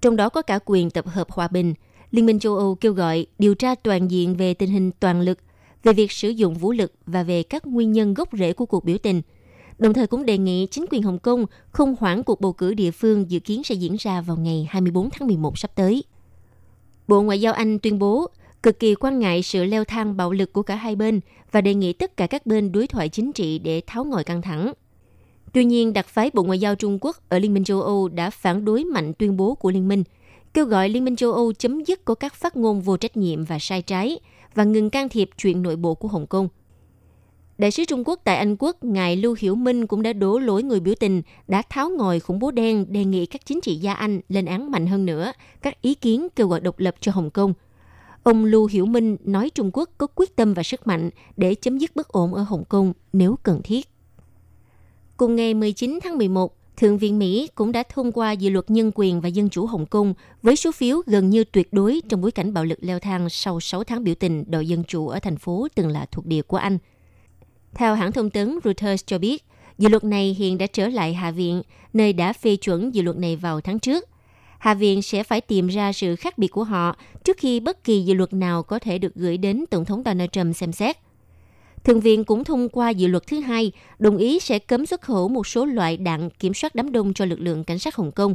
trong đó có cả quyền tập hợp hòa bình. Liên minh châu Âu kêu gọi điều tra toàn diện về tình hình toàn lực, về việc sử dụng vũ lực và về các nguyên nhân gốc rễ của cuộc biểu tình. Đồng thời cũng đề nghị chính quyền Hồng Kông không hoãn cuộc bầu cử địa phương dự kiến sẽ diễn ra vào ngày hai mươi bốn tháng mười một sắp tới. Bộ Ngoại giao Anh tuyên bố cực kỳ quan ngại sự leo thang bạo lực của cả hai bên và đề nghị tất cả các bên đối thoại chính trị để tháo ngòi căng thẳng. Tuy nhiên, đặc phái Bộ Ngoại giao Trung Quốc ở Liên minh châu Âu đã phản đối mạnh tuyên bố của Liên minh, kêu gọi Liên minh châu Âu chấm dứt có các phát ngôn vô trách nhiệm và sai trái và ngừng can thiệp chuyện nội bộ của Hồng Kông. Đại sứ Trung Quốc tại Anh Quốc, ngài Lưu Hiểu Minh cũng đã đổ lỗi người biểu tình đã tháo ngòi khủng bố đen, đề nghị các chính trị gia Anh lên án mạnh hơn nữa các ý kiến kêu gọi độc lập cho Hồng Kông. Ông Lưu Hiểu Minh nói Trung Quốc có quyết tâm và sức mạnh để chấm dứt bất ổn ở Hồng Kông nếu cần thiết. Cùng ngày mười chín tháng mười một, Thượng viện Mỹ cũng đã thông qua dự luật Nhân quyền và Dân chủ Hồng Kông với số phiếu gần như tuyệt đối trong bối cảnh bạo lực leo thang sau sáu tháng biểu tình đòi dân chủ ở thành phố từng là thuộc địa của Anh. Theo hãng thông tấn Reuters cho biết, dự luật này hiện đã trở lại Hạ viện, nơi đã phê chuẩn dự luật này vào tháng trước. Hạ viện sẽ phải tìm ra sự khác biệt của họ trước khi bất kỳ dự luật nào có thể được gửi đến Tổng thống Donald Trump xem xét. Thượng viện cũng thông qua dự luật thứ hai, đồng ý sẽ cấm xuất khẩu một số loại đạn kiểm soát đám đông cho lực lượng cảnh sát Hồng Kông.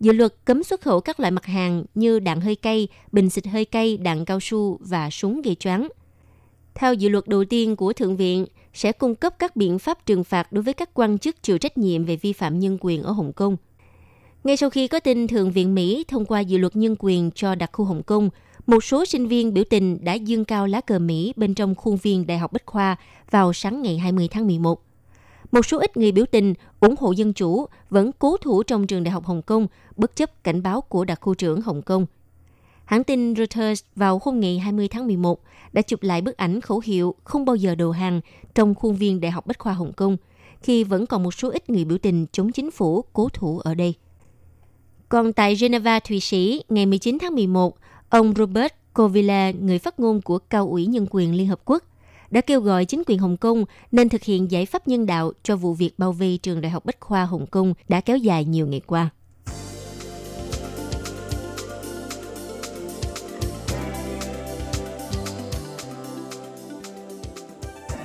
Dự luật cấm xuất khẩu các loại mặt hàng như đạn hơi cay, bình xịt hơi cay, đạn cao su và súng gây choáng. Theo dự luật đầu tiên của Thượng viện, sẽ cung cấp các biện pháp trừng phạt đối với các quan chức chịu trách nhiệm về vi phạm nhân quyền ở Hồng Kông. Ngay sau khi có tin Thượng viện Mỹ thông qua dự luật nhân quyền cho đặc khu Hồng Kông, một số sinh viên biểu tình đã dương cao lá cờ Mỹ bên trong khuôn viên Đại học Bách Khoa vào sáng ngày hai mươi tháng mười một. Một số ít người biểu tình ủng hộ dân chủ vẫn cố thủ trong trường Đại học Hồng Kông bất chấp cảnh báo của đặc khu trưởng Hồng Kông. Hãng tin Reuters vào hôm ngày hai mươi tháng mười một đã chụp lại bức ảnh khẩu hiệu không bao giờ đầu hàng trong khuôn viên Đại học Bách Khoa Hồng Kông khi vẫn còn một số ít người biểu tình chống chính phủ cố thủ ở đây. Còn tại Geneva, Thụy Sĩ, ngày mười chín tháng mười một, ông Robert Kovila, người phát ngôn của Cao ủy Nhân quyền Liên Hợp Quốc, đã kêu gọi chính quyền Hồng Kông nên thực hiện giải pháp nhân đạo cho vụ việc bao vây trường Đại học Bách Khoa Hồng Kông đã kéo dài nhiều ngày qua.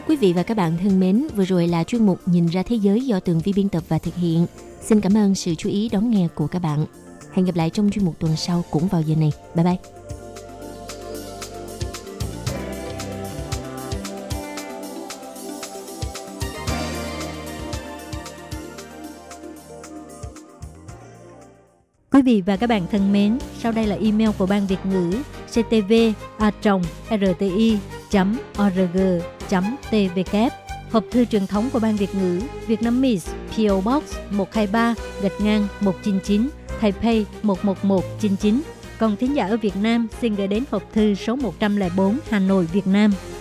Quý vị và các bạn thân mến, vừa rồi là chuyên mục Nhìn ra thế giới do Tường Vi biên tập và thực hiện. Xin cảm ơn sự chú ý đón nghe của các bạn. Hẹn gặp lại trong chuyên mục tuần sau cũng vào giờ này. Bye bye! Quý vị và các bạn thân mến, sau đây là email của Ban Việt ngữ c t v a r t i chấm o r g chấm t w, hộp thư truyền thống của Ban Việt ngữ Vietnamese pê ô Box một hai ba gạch ngang một chín chín Taipei một một một chín chín. Còn thính giả ở Việt Nam xin gửi đến hộp thư số một không bốn Hà Nội, Việt Nam.